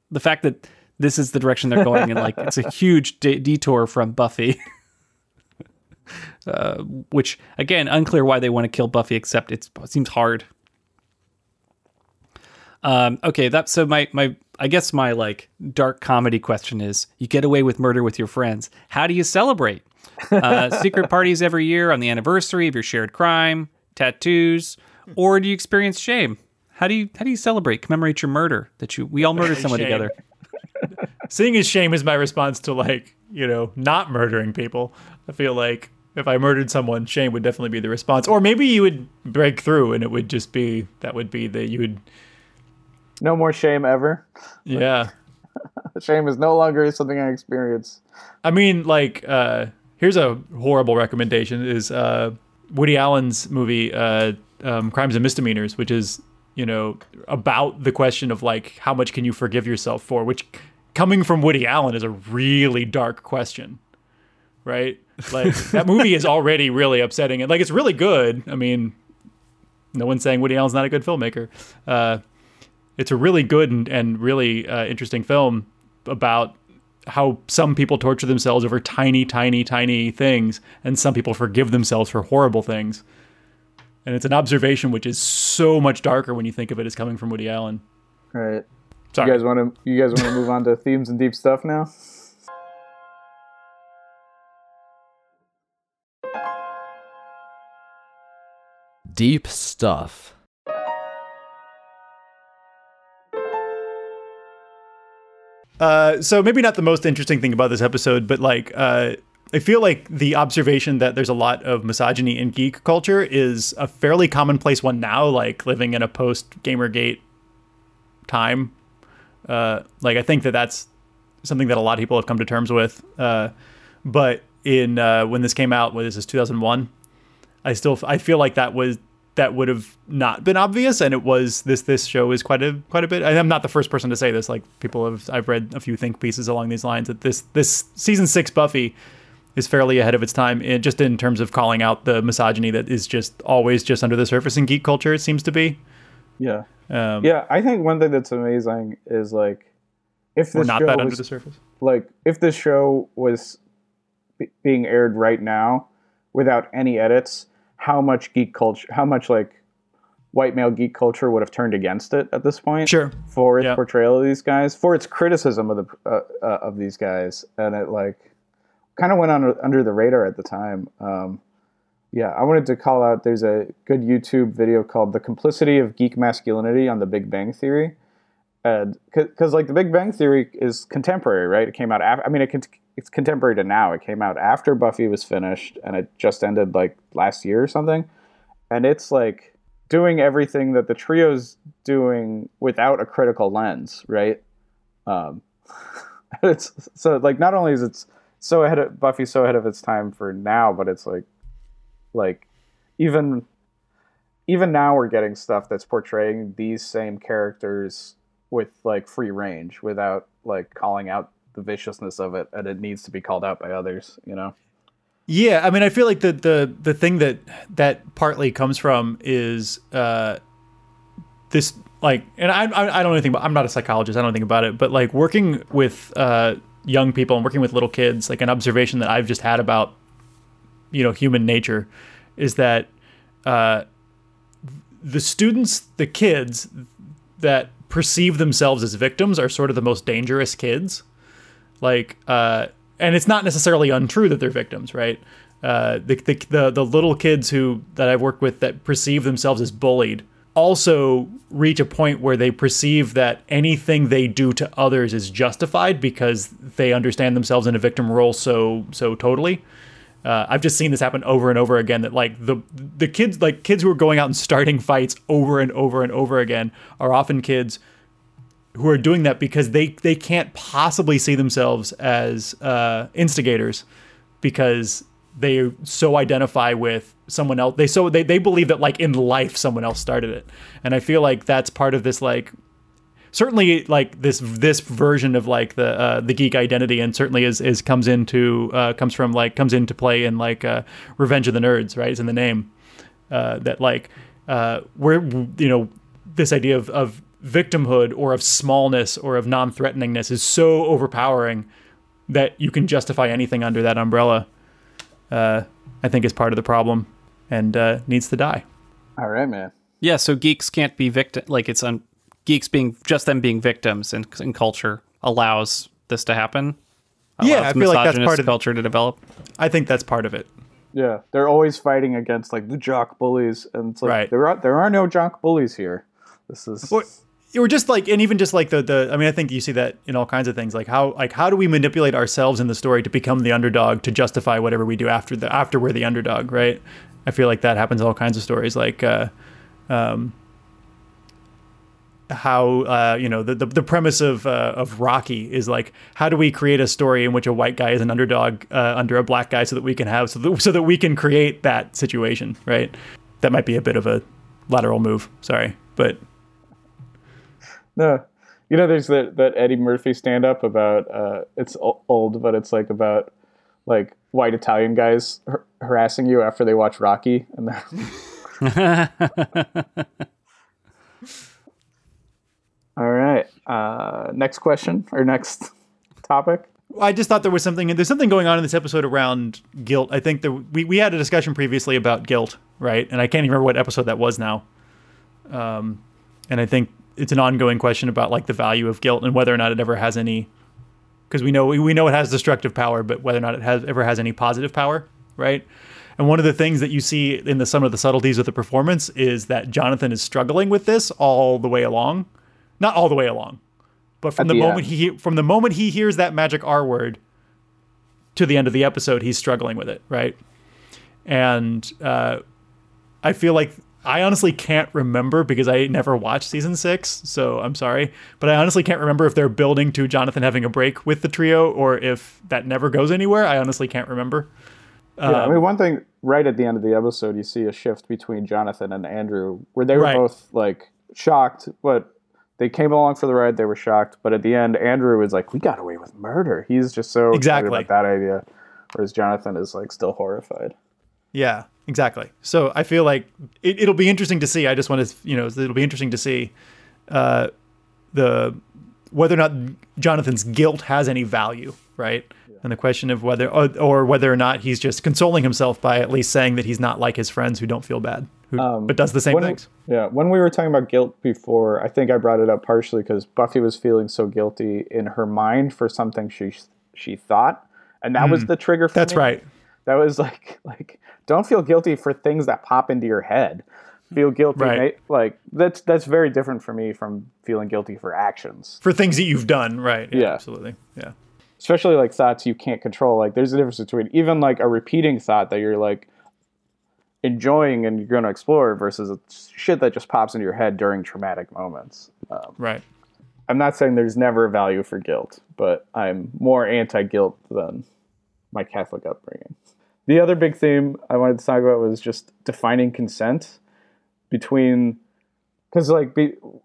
the fact that. This is the direction they're going in. Like, it's a huge detour from Buffy, which again, unclear why they want to kill Buffy, except it seems hard. Okay. So I guess my like dark comedy question is you get away with murder with your friends. How do you celebrate? Secret parties every year on the anniversary of your shared crime, tattoos, or do you experience shame? How do you celebrate, commemorate your murder that we all murdered someone together? Seeing as shame is my response to, like, you know, not murdering people. I feel like if I murdered someone, shame would definitely be the response. Or maybe you would break through and it would just be, no more shame ever. Yeah. Shame is no longer something I experience. I mean, like, here's a horrible recommendation is Woody Allen's movie, Crimes and Misdemeanors, which is, you know, about the question of, like, how much can you forgive yourself for, which coming from Woody Allen is a really dark question, right? Like, that movie is already really upsetting. And, like, it's really good. I mean, no one's saying Woody Allen's not a good filmmaker. It's a really good and really interesting film about how some people torture themselves over tiny, tiny, tiny things, and some people forgive themselves for horrible things. And it's an observation which is so much darker when you think of it as coming from Woody Allen. All right. Sorry. You guys want to move on to themes and deep stuff now? Deep stuff. So maybe not the most interesting thing about this episode, but like I feel like the observation that there's a lot of misogyny in geek culture is a fairly commonplace one now, like living in a post-Gamergate time. Like, I think that's something that a lot of people have come to terms with. But in when this came out, what is this, 2001? I feel like that would have not been obvious, and it was this show is quite a bit. And I'm not the first person to say this. Like, I've read a few think pieces along these lines that this season 6 Buffy is fairly ahead of its time, just in terms of calling out the misogyny that is just always just under the surface in geek culture. It seems to be. Yeah. I think one thing that's amazing is, like, if this not show that was, under the surface. Like, if this show was being aired right now without any edits, how much like white male geek culture would have turned against it at this point? Sure. For its portrayal of these guys, for its criticism of the of these guys, and it like kind of went under the radar at the time. Yeah, I wanted to call out, there's a good YouTube video called The Complicity of Geek Masculinity on the Big Bang Theory. Because, like, the Big Bang Theory is contemporary, right? It came out after, I mean, it's contemporary to now. It came out after Buffy was finished, and it just ended, like, last year or something. And it's, like, doing everything that the trio's doing without a critical lens, right? It's so, like, not only is it so ahead of, Buffy's so ahead of its time for now, but it's, like even now we're getting stuff that's portraying these same characters with like free range without like calling out the viciousness of it, and it needs to be called out by others, you know? Yeah, I mean, I feel like the thing that partly comes from is this, like, and I don't know anything about, I'm not a psychologist, I don't think about it, but like working with young people and working with little kids, like an observation that I've just had about, you know, human nature is that the students, the kids that perceive themselves as victims are sort of the most dangerous kids. Like, and it's not necessarily untrue that they're victims, right? The little kids who that I've worked with that perceive themselves as bullied also reach a point where they perceive that anything they do to others is justified because they understand themselves in a victim role so totally. I've just seen this happen over and over again, that like the kids, like kids who are going out and starting fights over and over and over again are often kids who are doing that because they can't possibly see themselves as instigators, because they so identify with someone else. They believe that like in life someone else started it. And I feel like that's part of this, like, certainly like this version of like the geek identity, and certainly is comes into play in like Revenge of the Nerds, right? It's in the name that like we're, you know, this idea of victimhood or of smallness or of non-threateningness is so overpowering that you can justify anything under that umbrella. I think is part of the problem and needs to die. All right, man. Yeah, so geeks can't be victim, like it's un. Geeks being just them being victims in culture allows this to happen. Yeah, I feel like that's part of culture to develop. I think that's part of it. Yeah, they're always fighting against like the jock bullies, and it's like right. there are no jock bullies here. This is or just like, and even just like the I mean, I think you see that in all kinds of things, like how do we manipulate ourselves in the story to become the underdog to justify whatever we do after we're the underdog, right? I feel like that happens in all kinds of stories, like how you know the premise of Rocky is like, how do we create a story in which a white guy is an underdog under a black guy so that we can create that situation, right? That might be a bit of a lateral move, sorry, but no, you know, there's that Eddie Murphy stand-up about it's old, but it's like about like white Italian guys harassing you after they watch Rocky, and they're All right. Next question or next topic. I just thought there's something going on in this episode around guilt. I think that we had a discussion previously about guilt, right? And I can't even remember what episode that was now. And I think it's an ongoing question about like the value of guilt and whether or not it ever has any, because we know it has destructive power, but whether or not it ever has any positive power, right? And one of the things that you see in some of the subtleties of the performance is that Jonathan is struggling with this all the way along. Not all the way along, but from the moment he hears that magic R word to the end of the episode, he's struggling with it, right? And I feel like I honestly can't remember, because I never watched season 6, so I'm sorry, but I honestly can't remember if they're building to Jonathan having a break with the trio or if that never goes anywhere. I honestly can't remember. Yeah, I mean, one thing right at the end of the episode, you see a shift between Jonathan and Andrew, where they were both like shocked, but they came along for the ride. They were shocked, but at the end, Andrew is like, "We got away with murder." He's just so excited about that idea, whereas Jonathan is like still horrified. Yeah, exactly. So I feel like it'll be interesting to see. I just want to, you know, it'll be interesting to see whether or not Jonathan's guilt has any value, right? Yeah. And the question of whether or not he's just consoling himself by at least saying that he's not like his friends who don't feel bad. But does the same things. Yeah, when we were talking about guilt before, I think I brought it up partially because Buffy was feeling so guilty in her mind for something she thought, and that was the trigger for me. That's right. That was like don't feel guilty for things that pop into your head. Feel guilty, right? Like that's very different for me from feeling guilty for actions. For things that you've done, right? Yeah, absolutely. Yeah. Especially like thoughts you can't control. Like there's a difference between even like a repeating thought that you're like enjoying and you're going to explore versus shit that just pops into your head during traumatic moments. Right. I'm not saying there's never a value for guilt, but I'm more anti-guilt than my Catholic upbringing. The other big theme I wanted to talk about was just defining consent between, because like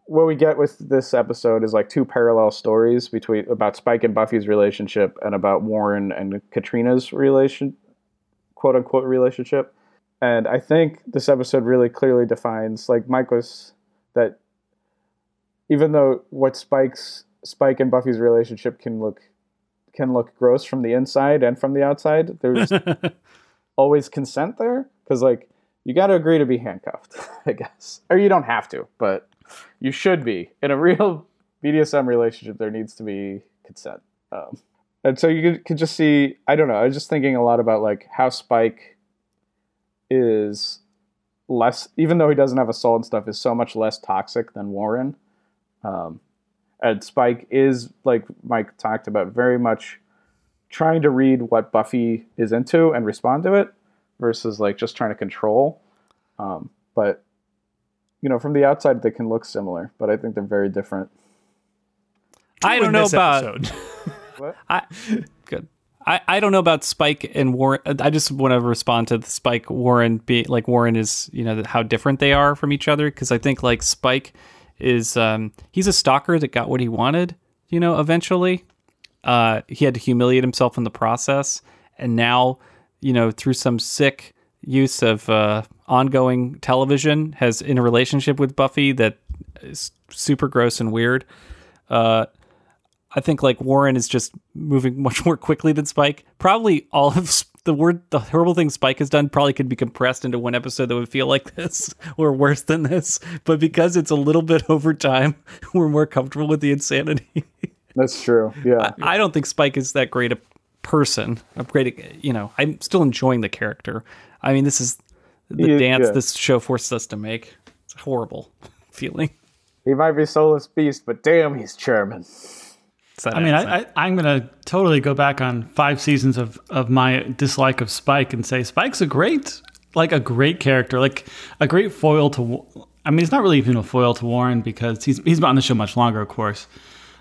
what we get with this episode is like two parallel stories between about Spike and Buffy's relationship and about Warren and Katrina's quote unquote relationship. And I think this episode really clearly defines, like Mike was, that even though what Spike and Buffy's relationship can look gross from the inside and from the outside, there's always consent there, because like you got to agree to be handcuffed, I guess, or you don't have to, but you should be. In a real BDSM relationship, there needs to be consent, and so you could just see. I don't know. I was just thinking a lot about like how Spike is less, even though he doesn't have a soul and stuff, is so much less toxic than Warren. And Spike is, like Mike talked about, very much trying to read what Buffy is into and respond to it versus like just trying to control. But, you know, from the outside, they can look similar, but I think they're very different. I don't know about... What? Good. I don't know about Spike and Warren. I just want to respond to the Spike Warren being like Warren is, you know, how different they are from each other. Cause I think like Spike is, he's a stalker that got what he wanted, you know, eventually, he had to humiliate himself in the process. And now, you know, through some sick use of, ongoing television has in a relationship with Buffy that is super gross and weird. I think like Warren is just moving much more quickly than Spike. Probably all of the horrible thing Spike has done probably could be compressed into one episode that would feel like this or worse than this. But because it's a little bit over time, we're more comfortable with the insanity. That's true. Yeah. I don't think Spike is that great a person. You know, I'm still enjoying the character. I mean, this is the dance this show forces us to make. It's a horrible feeling. He might be a soulless beast, but damn, he's charming. I mean, I'm going to totally go back on 5 seasons of my dislike of Spike and say Spike's a great character, like a great foil to. I mean, it's not really even a foil to Warren because he's been on the show much longer, of course.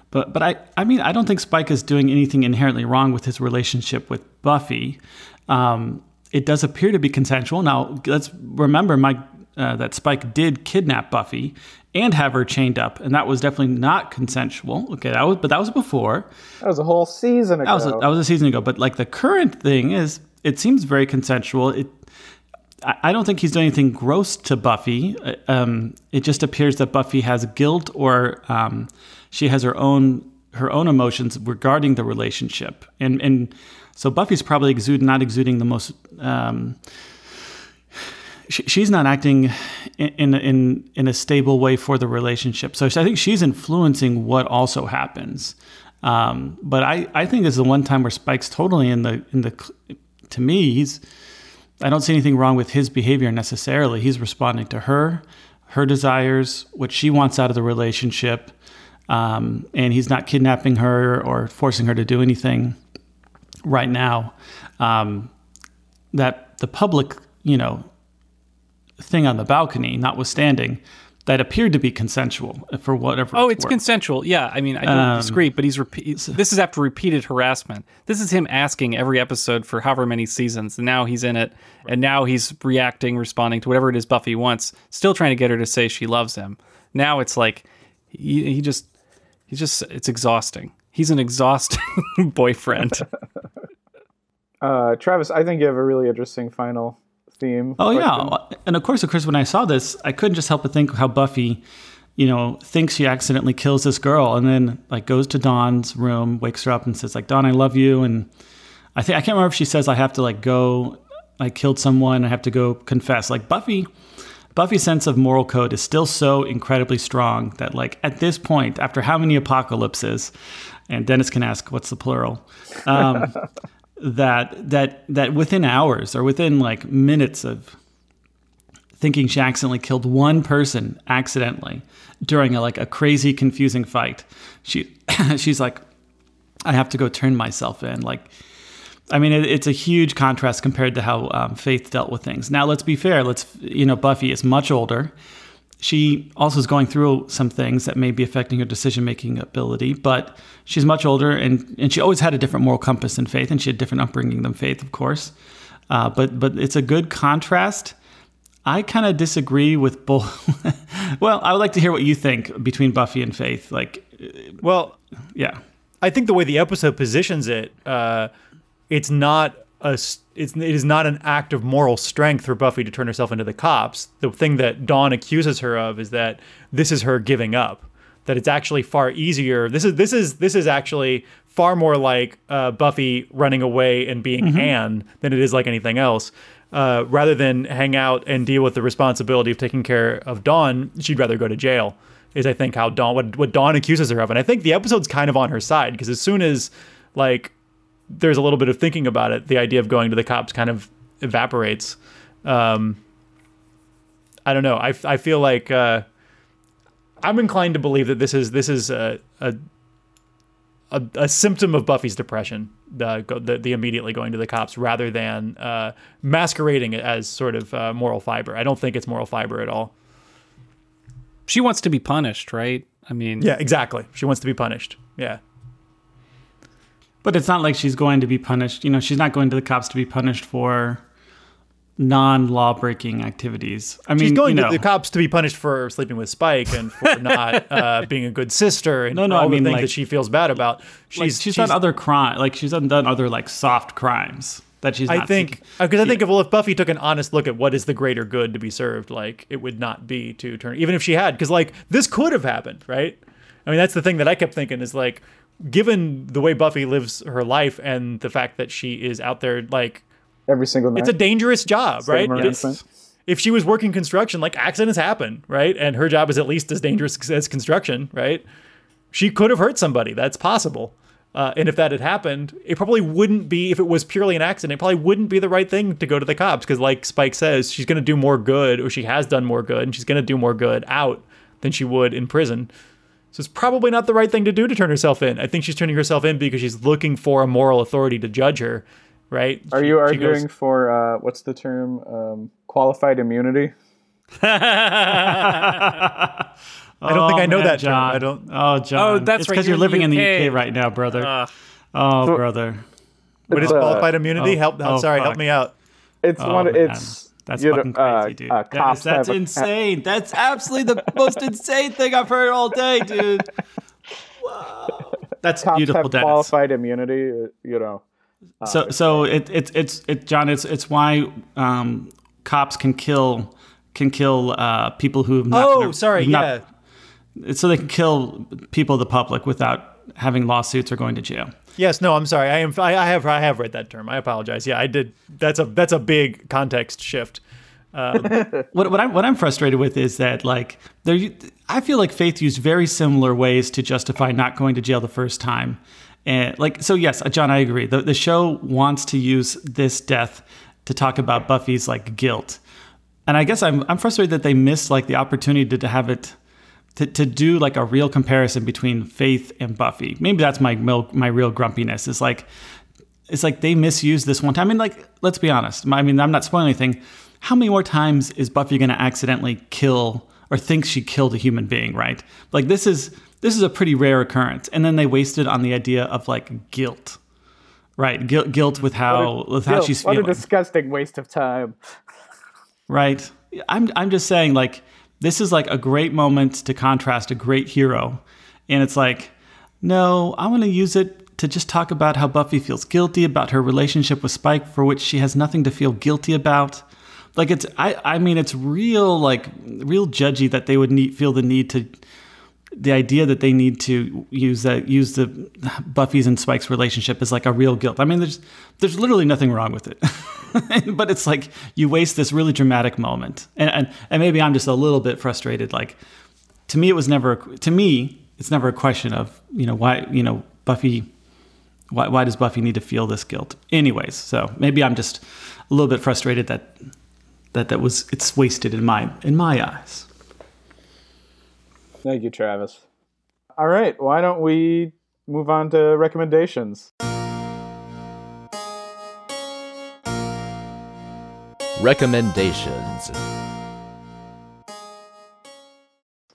But I mean, I don't think Spike is doing anything inherently wrong with his relationship with Buffy. It does appear to be consensual. Now, let's remember that Spike did kidnap Buffy and have her chained up, and that was definitely not consensual. Okay, that was before. That was a whole season ago. That was a season ago. But like the current thing is, it seems very consensual. I don't think he's doing anything gross to Buffy. It just appears that Buffy has guilt, or she has her own emotions regarding the relationship, and so Buffy's probably not exuding the most. She's not acting in a stable way for the relationship. So I think she's influencing what also happens. But I think this is the one time where Spike's totally in the. To me, I don't see anything wrong with his behavior necessarily. He's responding to her desires, what she wants out of the relationship, and he's not kidnapping her or forcing her to do anything right now. That the public, you know, thing on the balcony, notwithstanding, that appeared to be consensual for whatever. Oh, it's consensual. Yeah, I mean, I don't disagree, but this is after repeated harassment. This is him asking every episode for however many seasons, and now he's in it, right. And now he's responding to whatever it is Buffy wants, still trying to get her to say she loves him. Now it's like he's just it's exhausting. He's an exhausting boyfriend. Travis, I think you have a really interesting final theme. Oh, yeah. And of course, when I saw this, I couldn't just help but think how Buffy, you know, thinks she accidentally kills this girl and then like goes to Dawn's room, wakes her up and says like, Dawn, I love you. And I can't remember if she says I have to like go, I killed someone, I have to go confess. Like Buffy's sense of moral code is still so incredibly strong that like at this point, after how many apocalypses, and Dennis can ask what's the plural, that within hours or within like minutes of thinking she accidentally killed one person accidentally during a crazy, confusing fight, she's like, I have to go turn myself in. It's a huge contrast compared to how Faith dealt with things. Now, let's be fair. Buffy is much older. She also is going through some things that may be affecting her decision-making ability, but she's much older, and she always had a different moral compass than Faith, and she had different upbringing than Faith, of course. But it's a good contrast. I kind of disagree with both. Well, I would like to hear what you think between Buffy and Faith. Yeah. I think the way the episode positions it, it is not an act of moral strength for Buffy to turn herself into the cops. The thing that Dawn accuses her of is that this is her giving up. That it's actually far easier. This is actually far more like Buffy running away and being Anne than it is like anything else. Rather than hang out and deal with the responsibility of taking care of Dawn, she'd rather go to jail. Is I think how Dawn what Dawn accuses her of, and I think the episode's kind of on her side because as soon as there's a little bit of thinking about it, the idea of going to the cops kind of evaporates. I don't know. I feel like I'm inclined to believe that this is a symptom of Buffy's depression, the immediately going to the cops rather than masquerading as sort of moral fiber. I don't think it's moral fiber at all. She wants to be punished, right? Yeah, exactly. She wants to be punished. Yeah. But it's not like she's going to be punished. She's not going to the cops to be punished for non-law-breaking activities. She's going to the cops to be punished for sleeping with Spike and for not being a good sister and all the things that she feels bad about. She's done other crime. She's done other soft crimes that she's not seeking. If Buffy took an honest look at what is the greater good to be served, it would not be to turn, even if she had, because this could have happened, right? That's the thing that I kept thinking is given the way Buffy lives her life and the fact that she is out there every single night, it's a dangerous job, right? Yes. If she was working construction, accidents happen, right? And her job is at least as dangerous as construction, right? She could have hurt somebody. That's possible. And if that had happened, it probably wouldn't be, if it was purely an accident, it probably wouldn't be the right thing to go to the cops. Because Spike says, she's going to do more good, or she has done more good, and she's going to do more good out than she would in prison. So it's probably not the right thing to do to turn herself in. I think she's turning herself in because she's looking for a moral authority to judge her, right? Are you arguing for, what's the term, qualified immunity? I don't think I know that, John. I don't. Oh, John. Oh, that's right. Because you're living in the UK right now, brother. Brother. What is qualified immunity? Help me out. That's fucking crazy, dude. That's insane. That's absolutely the most insane thing I've heard all day, dude. Wow. That's cops beautiful, have Dennis. Qualified immunity, So it's John. It's why cops can kill people who have not. So they can kill people of the public without having lawsuits or going to jail. Yes, no, I'm sorry. I have read that term. I apologize. Yeah, I did. That's a big context shift. What I'm frustrated with is that I feel like Faith used very similar ways to justify not going to jail the first time, and so yes, John, I agree. The show wants to use this death to talk about Buffy's guilt. And I guess I'm frustrated that they missed the opportunity to have it to do a real comparison between Faith and Buffy. Maybe that's my real grumpiness. It's they misused this one time. Let's be honest. I'm not spoiling anything. How many more times is Buffy going to accidentally kill or think she killed a human being? Right? This is a pretty rare occurrence. And then they wasted on the idea of guilt. Right? Guilt with how she's feeling. What a disgusting waste of time. Right. I'm just saying, this is a great moment to contrast a great hero. And it's no, I want to use it to just talk about how Buffy feels guilty about her relationship with Spike, for which she has nothing to feel guilty about. It's real judgy that they would feel the need to, the idea that they need to use the Buffy's and Spike's relationship as a real guilt. There's literally nothing wrong with it, but it's you waste this really dramatic moment. And maybe I'm just a little bit frustrated. To me, it's never a question of, why, Buffy Why does Buffy need to feel this guilt? Anyways, so maybe I'm just a little bit frustrated that was, it's wasted in my eyes. Thank you, Travis. All right, why don't we move on to recommendations? Recommendations.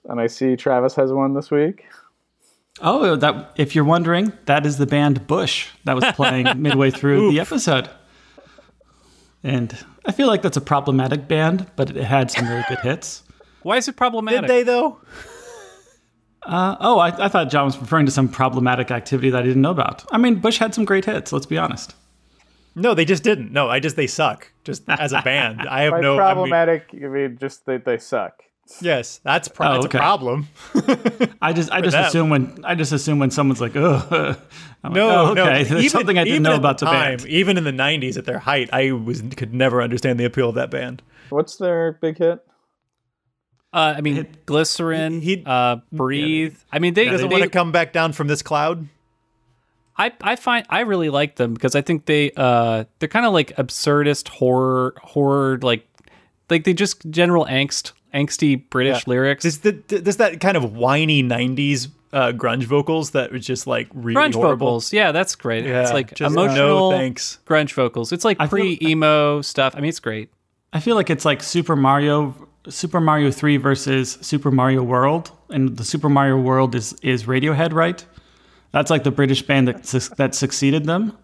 And I see Travis has one this week. Oh, that, if you're wondering, that is the band Bush that was playing midway through the episode. And I feel like that's a problematic band, but it had some really good hits. Why is it problematic? Did they, though? I thought John was referring to some problematic activity that I didn't know about. I mean, Bush had some great hits, let's be honest. No, they just didn't. No, they suck, just as a band. I have no... problematic, I mean just that they suck. Yes, that's that's okay. A problem. I just assume when someone's like, ugh. I'm no, like, oh, okay. No. There's something I didn't know about the band. Even in the 90s at their height, I could never understand the appeal of that band. What's their big hit? Glycerin, Breathe. Yeah. I mean, they doesn't want to come back down from this cloud. I really like them because I think they're kind of like absurdist horror like they just general angsty British lyrics. There's that kind of whiny 90s grunge vocals that was just like really grunge horrible. Vocals. Yeah, that's great. Yeah, it's like just emotional grunge vocals. It's like pre-emo stuff. I mean, it's great. I feel like it's like Super Mario 3 versus Super Mario World, and the Super Mario World is Radiohead, right? That's like the British band that succeeded them.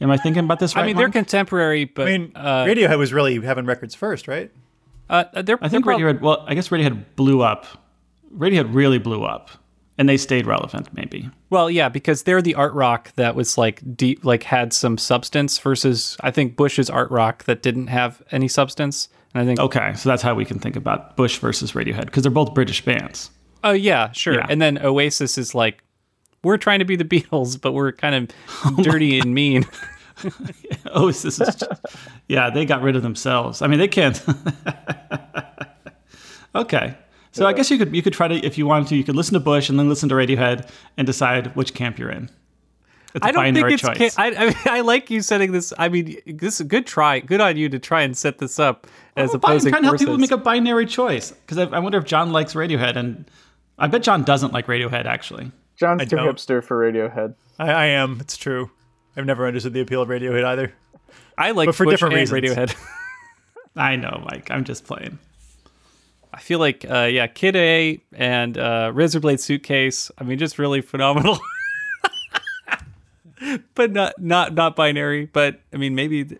Am I thinking about this right? I mean, they're contemporary, but Radiohead was really having records first, right? Radiohead. Well, I guess Radiohead blew up. Radiohead really blew up, and they stayed relevant, maybe. Well, yeah, because they're the art rock that was like deep, like had some substance. Versus, I think Bush's art rock that didn't have any substance. And I think so that's how we can think about Bush versus Radiohead because they're both British bands. Oh yeah, sure. Yeah. And then Oasis is like, we're trying to be the Beatles, but we're kind of dirty and mean. Oasis is just, yeah, they got rid of themselves. I mean, they can't. Okay. So yeah. I guess you could try to, if you wanted to, you could listen to Bush and then listen to Radiohead and decide which camp you're in. It's a binary choice. I like you setting this. I mean, this is a good try. Good on you to try and set this up as opposed to. I'm trying to help people make a binary choice because I wonder if John likes Radiohead, and I bet John doesn't like Radiohead actually. John's too hipster for Radiohead. I am. It's true. I've never understood the appeal of Radiohead either. I like, but for different reasons. Radiohead. I know, Mike. I'm just playing. I feel like, Kid A and Razorblade Suitcase. I mean, just really phenomenal. But not binary. But I mean, maybe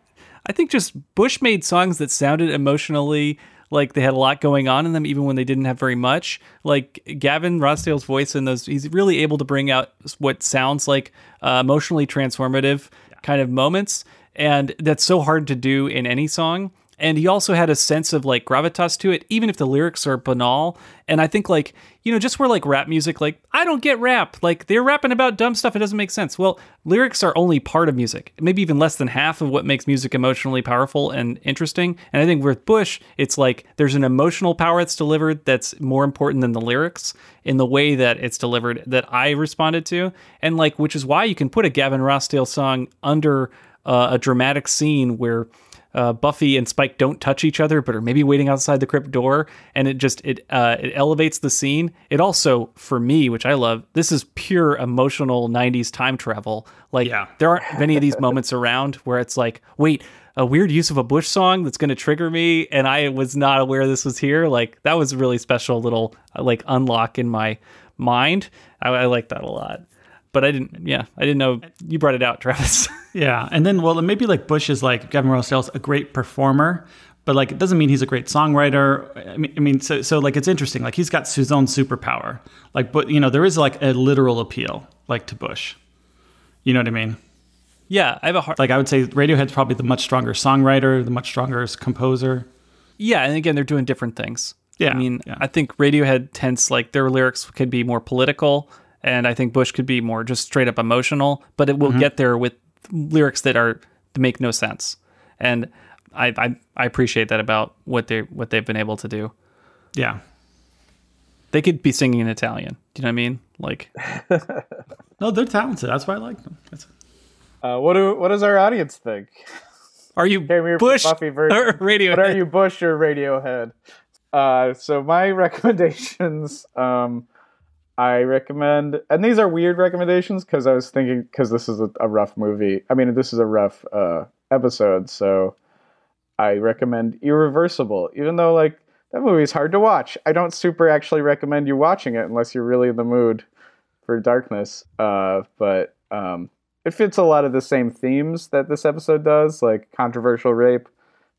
I think just Bush made songs that sounded emotionally like they had a lot going on in them, even when they didn't have very much. Like Gavin Rossdale's voice in those, he's really able to bring out what sounds like emotionally transformative kind of moments. And that's so hard to do in any song. And he also had a sense of like gravitas to it, even if the lyrics are banal. And I think like, you know, just where like rap music, like I don't get rap, like they're rapping about dumb stuff. It doesn't make sense. Well, lyrics are only part of music, maybe even less than half of what makes music emotionally powerful and interesting. And I think with Bush, it's like there's an emotional power that's delivered that's more important than the lyrics in the way that it's delivered that I responded to. And like, which is why you can put a Gavin Rossdale song under a dramatic scene where Buffy and Spike don't touch each other, but are maybe waiting outside the crypt door, and it elevates the scene. It also, for me, which I love, this is pure emotional 90s time travel. Like, there aren't many of these moments around where it's like, wait, a weird use of a Bush song that's going to trigger me, and I was not aware this was here. Like, that was a really special little like unlock in my mind. I like that a lot. But I didn't know you brought it out, Travis. Yeah. And then, well, maybe like Bush is like Gavin Rossdale's a great performer, but like, it doesn't mean he's a great songwriter. So like, it's interesting. Like he's got his own superpower, like, but you know, there is like a literal appeal like to Bush, you know what I mean? Yeah. I have a hard, like I would say Radiohead's probably the much stronger songwriter, the much stronger composer. Yeah. And again, they're doing different things. Yeah. I mean, I think Radiohead tends like their lyrics could be more political, and I think Bush could be more just straight up emotional, but it will get there with lyrics that make no sense. And I appreciate that about what they've been able to do. Yeah. They could be singing in Italian. Do you know what I mean? Like No, they're talented. That's why I like them. That's... What does our audience think? Are you Bush or Radiohead? But are you Bush or Radiohead? So my recommendations, I recommend, and these are weird recommendations because I was thinking, because this is a rough movie. I mean, this is a rough episode, so I recommend Irreversible, even though like that movie is hard to watch. I don't super actually recommend you watching it unless you're really in the mood for darkness. But it fits a lot of the same themes that this episode does, like controversial rape,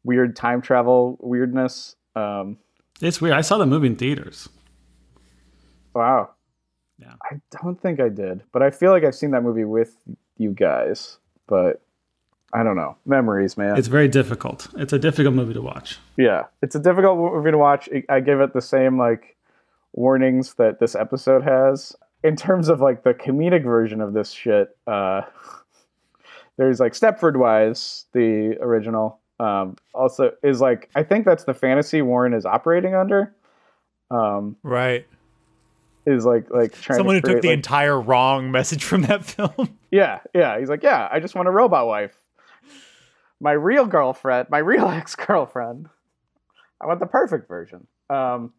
weird time travel weirdness. It's weird. I saw the movie in theaters. Wow. Yeah. I don't think I did, but I feel like I've seen that movie with you guys, but I don't know. Memories, man. It's very difficult. It's a difficult movie to watch. Yeah. It's a difficult movie to watch. I give it the same like warnings that this episode has. In terms of like the comedic version of this shit, there's like Stepford Wives, the original, also is like, I think that's the fantasy Warren is operating under. Right. Is like trying someone to create, who took the like, entire wrong message from that film. Yeah. He's like, yeah, I just want a robot wife. My real ex-girlfriend. I want the perfect version. And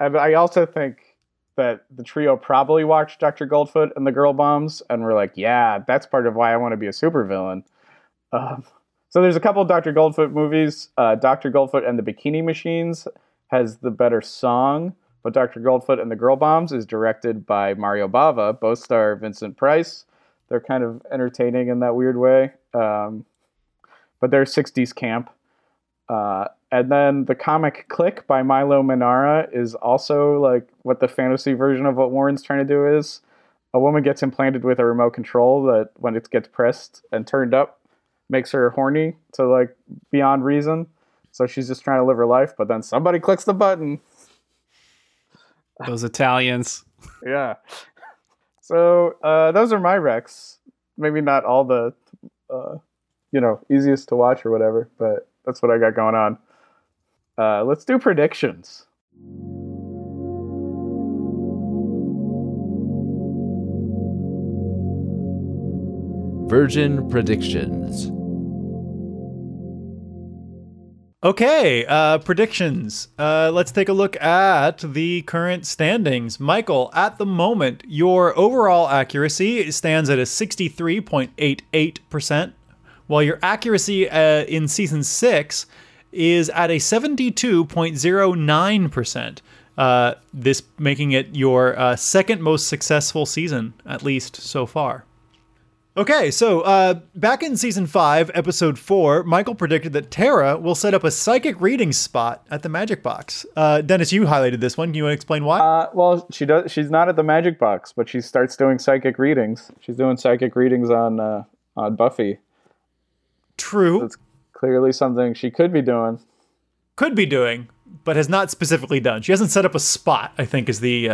I also think that the trio probably watched Dr. Goldfoot and the Girl Bombs and were like, yeah, that's part of why I want to be a supervillain. So there's a couple of Dr. Goldfoot movies. Dr. Goldfoot and the Bikini Machines has the better song, but Dr. Goldfoot and the Girl Bombs is directed by Mario Bava. Both star Vincent Price. They're kind of entertaining in that weird way. But they're 60s camp. And then the comic Click by Milo Manara is also like what the fantasy version of what Warren's trying to do is. A woman gets implanted with a remote control that when it gets pressed and turned up makes her horny to like beyond reason. So she's just trying to live her life, but then somebody clicks the button. Those Italians. Yeah. So those are my recs. Maybe not all the, easiest to watch or whatever, but that's what I got going on. Let's do predictions. Virgin predictions. Okay, predictions. Let's take a look at the current standings. Michael, at the moment, your overall accuracy stands at a 63.88%, while your accuracy in season 6 is at a 72.09%. This making it your second most successful season, at least so far. Okay, so back in season 5, episode 4, Michael predicted that Tara will set up a psychic reading spot at the Magic Box. Dennis, you highlighted this one. Can you explain why? Well, she does. She's not at the Magic Box, but she starts doing psychic readings. She's doing psychic readings on Buffy. True. That's clearly something she could be doing. Could be doing, but has not specifically done. She hasn't set up a spot, I think, is the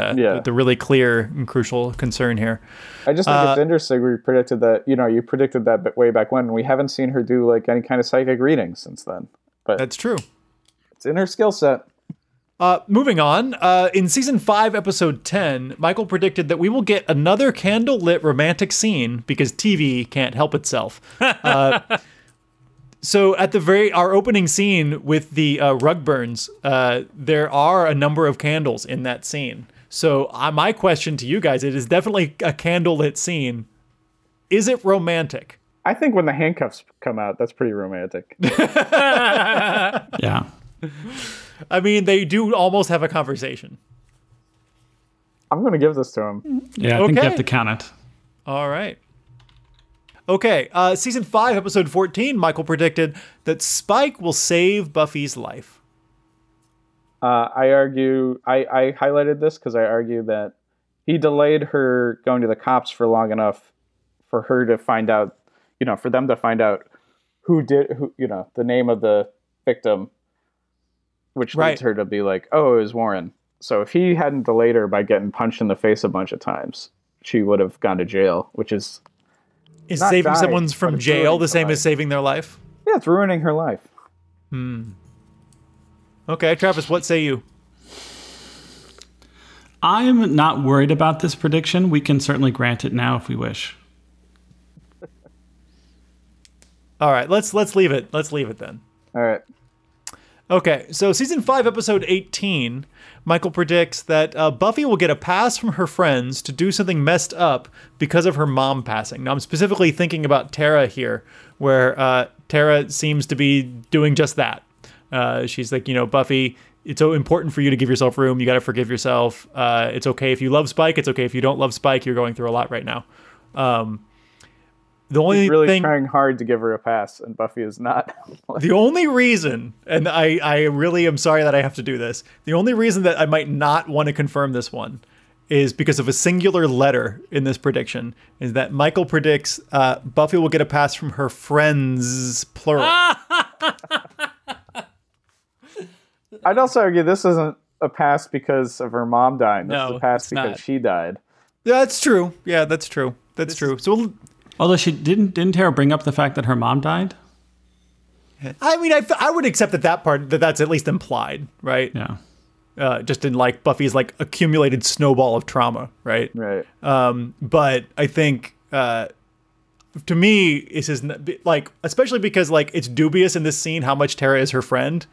really clear and crucial concern here. I just think it's interesting we predicted that, you predicted that way back when. We haven't seen her do like any kind of psychic reading since then. But that's true. It's in her skill set. Moving on, in season 5, episode 10, Michael predicted that we will get another candlelit romantic scene because TV can't help itself. So at our opening scene with the rug burns, there are a number of candles in that scene. So my question to you guys, it is definitely a candlelit scene. Is it romantic? I think when the handcuffs come out, that's pretty romantic. Yeah. I mean, they do almost have a conversation. I'm going to give this to him. Yeah, I think you have to count it. All right. Okay, season 5, episode 14, Michael predicted that Spike will save Buffy's life. I highlighted this because I argue that he delayed her going to the cops for long enough for her to find out, for them to find out who the name of the victim, which leads her to be like, oh, it was Warren. So if he hadn't delayed her by getting punched in the face a bunch of times, she would have gone to jail, which is... Is not saving someone from jail the same as saving their life? Yeah, it's ruining her life. Okay, Travis, what say you? I'm not worried about this prediction. We can certainly grant it now if we wish. All right, let's leave it. Let's leave it then. All right. Okay, so season 5, episode 18, Michael predicts that Buffy will get a pass from her friends to do something messed up because of her mom passing. Now, I'm specifically thinking about Tara here, where Tara seems to be doing just that. She's like, you know, Buffy, it's so important for you to give yourself room. You got to forgive yourself. It's okay if you love Spike. It's okay if you don't love Spike. You're going through a lot right now. The only thing, trying hard to give her a pass, and Buffy is not. The only reason, and I really am sorry that I have to do this. The only reason that I might not want to confirm this one is because of a singular letter in this prediction, is that Michael predicts Buffy will get a pass from her friends, plural. I'd also argue this isn't a pass because of her mom dying. This is a pass because she died. That's true. Yeah, that's true. That's true. So, although she didn't Tara bring up the fact that her mom died? I mean, I would accept that part, that's at least implied, right? Yeah. Just in like Buffy's like accumulated snowball of trauma, right? Right. But I think to me, this is like, especially because like it's dubious in this scene how much Tara is her friend.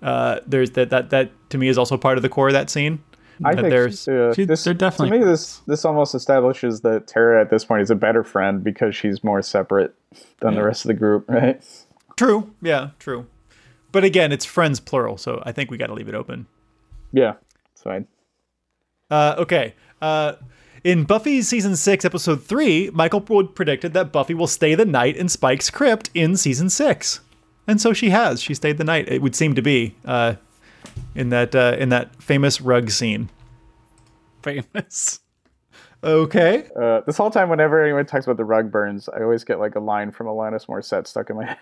There's that to me is also part of the core of that scene. I think definitely. To me, this almost establishes that Tara at this point is a better friend because she's more separate than the rest of the group, right? True. Yeah, true. But again, it's friends plural, so I think we got to leave it open. Yeah, it's fine. Okay. In Buffy's season 6, episode 3, Michael Wood predicted that Buffy will stay the night in Spike's crypt in season 6. And so she has. She stayed the night. It would seem to be in that famous rug scene. Famous. Okay. This whole time, whenever anyone talks about the rug burns, I always get like a line from Alanis Morissette stuck in my head.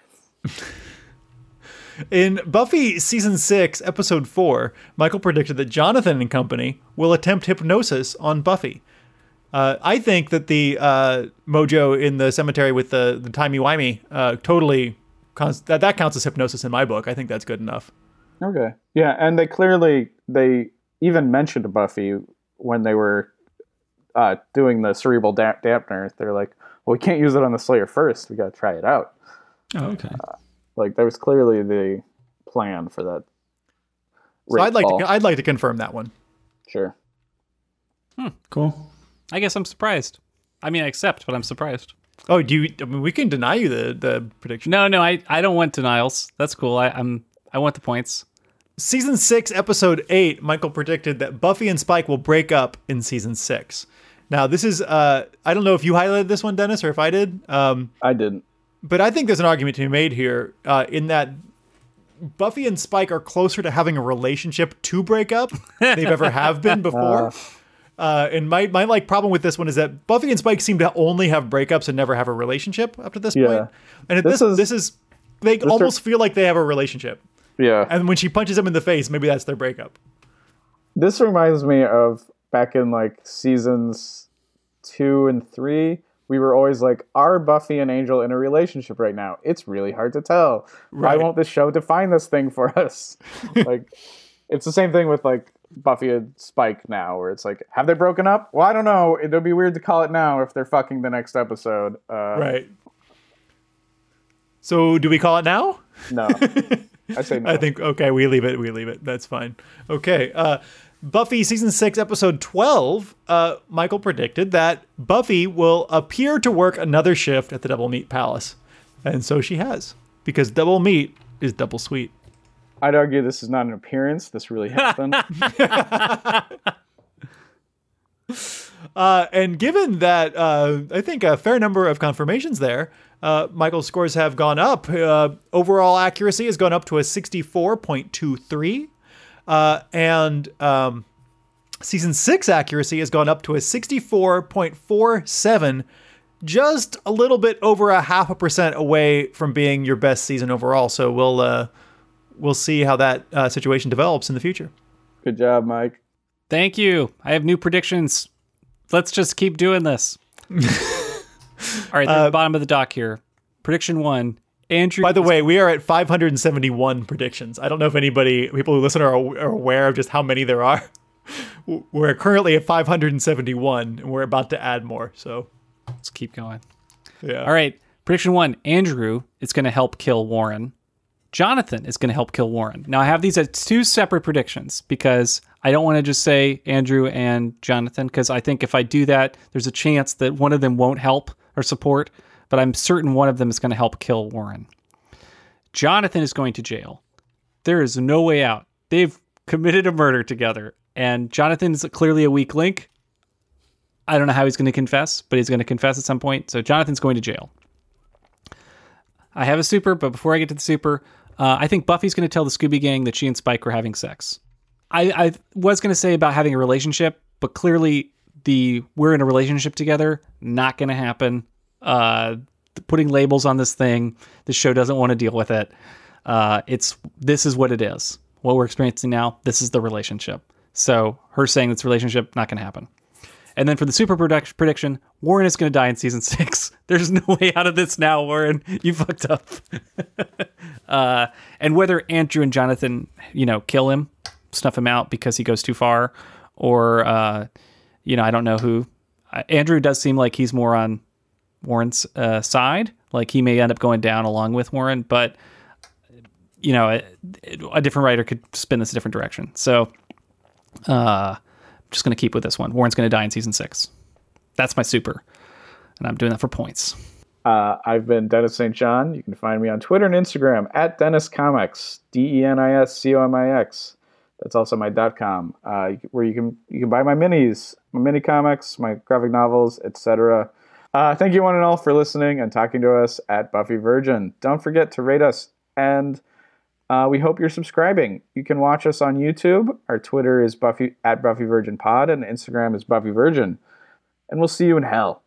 In Buffy season 6, episode 4, Michael predicted that Jonathan and company will attempt hypnosis on Buffy. I think that the mojo in the cemetery with the timey-wimey totally. That counts as hypnosis in my book. I think that's good enough. Okay. Yeah, and they even mentioned Buffy when they were doing the cerebral dampener. They're like, well, we can't use it on the Slayer first. We got to try it out. Oh, okay. Like, that was clearly the plan for that. So I'd like to confirm that one. Sure. Cool. I guess I'm surprised. I mean, I accept, but I'm surprised. Oh, we can deny you the prediction. No, I don't want denials. That's cool. I want the points. Season 6, episode 8, Michael predicted that Buffy and Spike will break up in season 6. Now, this is, I don't know if you highlighted this one, Dennis, or if I did. I didn't. But I think there's an argument to be made here in that Buffy and Spike are closer to having a relationship to break up than they've ever have been before. And my like problem with this one is that Buffy and Spike seem to only have breakups and never have a relationship up to this point. And they almost feel like they have a relationship. Yeah. And when she punches him in the face, maybe that's their breakup. This reminds me of back in like seasons 2 and 3, we were always like, are Buffy and Angel in a relationship right now? It's really hard to tell. Right. Why won't this show define this thing for us? Like, it's the same thing with like Buffy and Spike now, where it's like, have they broken up? Well, I don't know. It would be weird to call it now if they're fucking the next episode. Right. So do we call it now? No. I say no. I think, okay, we leave it. That's fine. Okay. Buffy season 6, episode 12, Michael predicted that Buffy will appear to work another shift at the Double Meat Palace. And so she has, because double meat is double sweet. I'd argue this is not an appearance. This really happened. And given that I think a fair number of confirmations there, Michael's scores have gone up. Overall accuracy has gone up to a 64.23. And season 6 accuracy has gone up to a 64.47, just a little bit over 0.5% away from being your best season overall. So we'll see how that situation develops in the future. Good job, Mike. Thank you. I have new predictions. Let's just keep doing this. All right, the bottom of the dock here. Prediction 1. Andrew. By the way, we are at 571 predictions. I don't know if people who listen are aware of just how many there are. We're currently at 571, and we're about to add more. So let's keep going. Yeah. All right. Prediction one, Andrew is going to help kill Warren. Jonathan is going to help kill Warren. Now, I have these as two separate predictions because I don't want to just say Andrew and Jonathan, because I think if I do that, there's a chance that one of them won't help or support, but I'm certain one of them is going to help kill Warren. Jonathan is going to jail. There is no way out. They've committed a murder together, and Jonathan is clearly a weak link. I don't know how he's going to confess, but he's going to confess at some point, so Jonathan's going to jail. I have a super, but before I get to the super, I think Buffy's going to tell the Scooby Gang that she and Spike were having sex. I was going to say about having a relationship, but clearly we're in a relationship together, not going to happen. Putting labels on this thing, the show doesn't want to deal with it. This is what it is. What we're experiencing now, this is the relationship. So her saying this relationship, not going to happen. And then for the super prediction, Warren is going to die in season 6. There's no way out of this now, Warren. You fucked up. And whether Andrew and Jonathan, kill him, snuff him out because he goes too far, or, I don't know who. Andrew does seem like he's more on Warren's side. Like he may end up going down along with Warren, but, a different writer could spin this a different direction. So, just going to keep with this one. Warren's going to die in season 6. That's my super. And I'm doing that for points. I've been Dennis St. John. You can find me on Twitter and Instagram at Dennis Comics, DennisComix. That's also my .com, where you can buy my minis, my mini comics, my graphic novels, etc. Thank you one and all for listening and talking to us at Buffy Virgin. Don't forget to rate us, and we hope you're subscribing. You can watch us on YouTube. Our Twitter is Buffy @BuffyVirginPod, and Instagram is BuffyVirgin. And we'll see you in hell.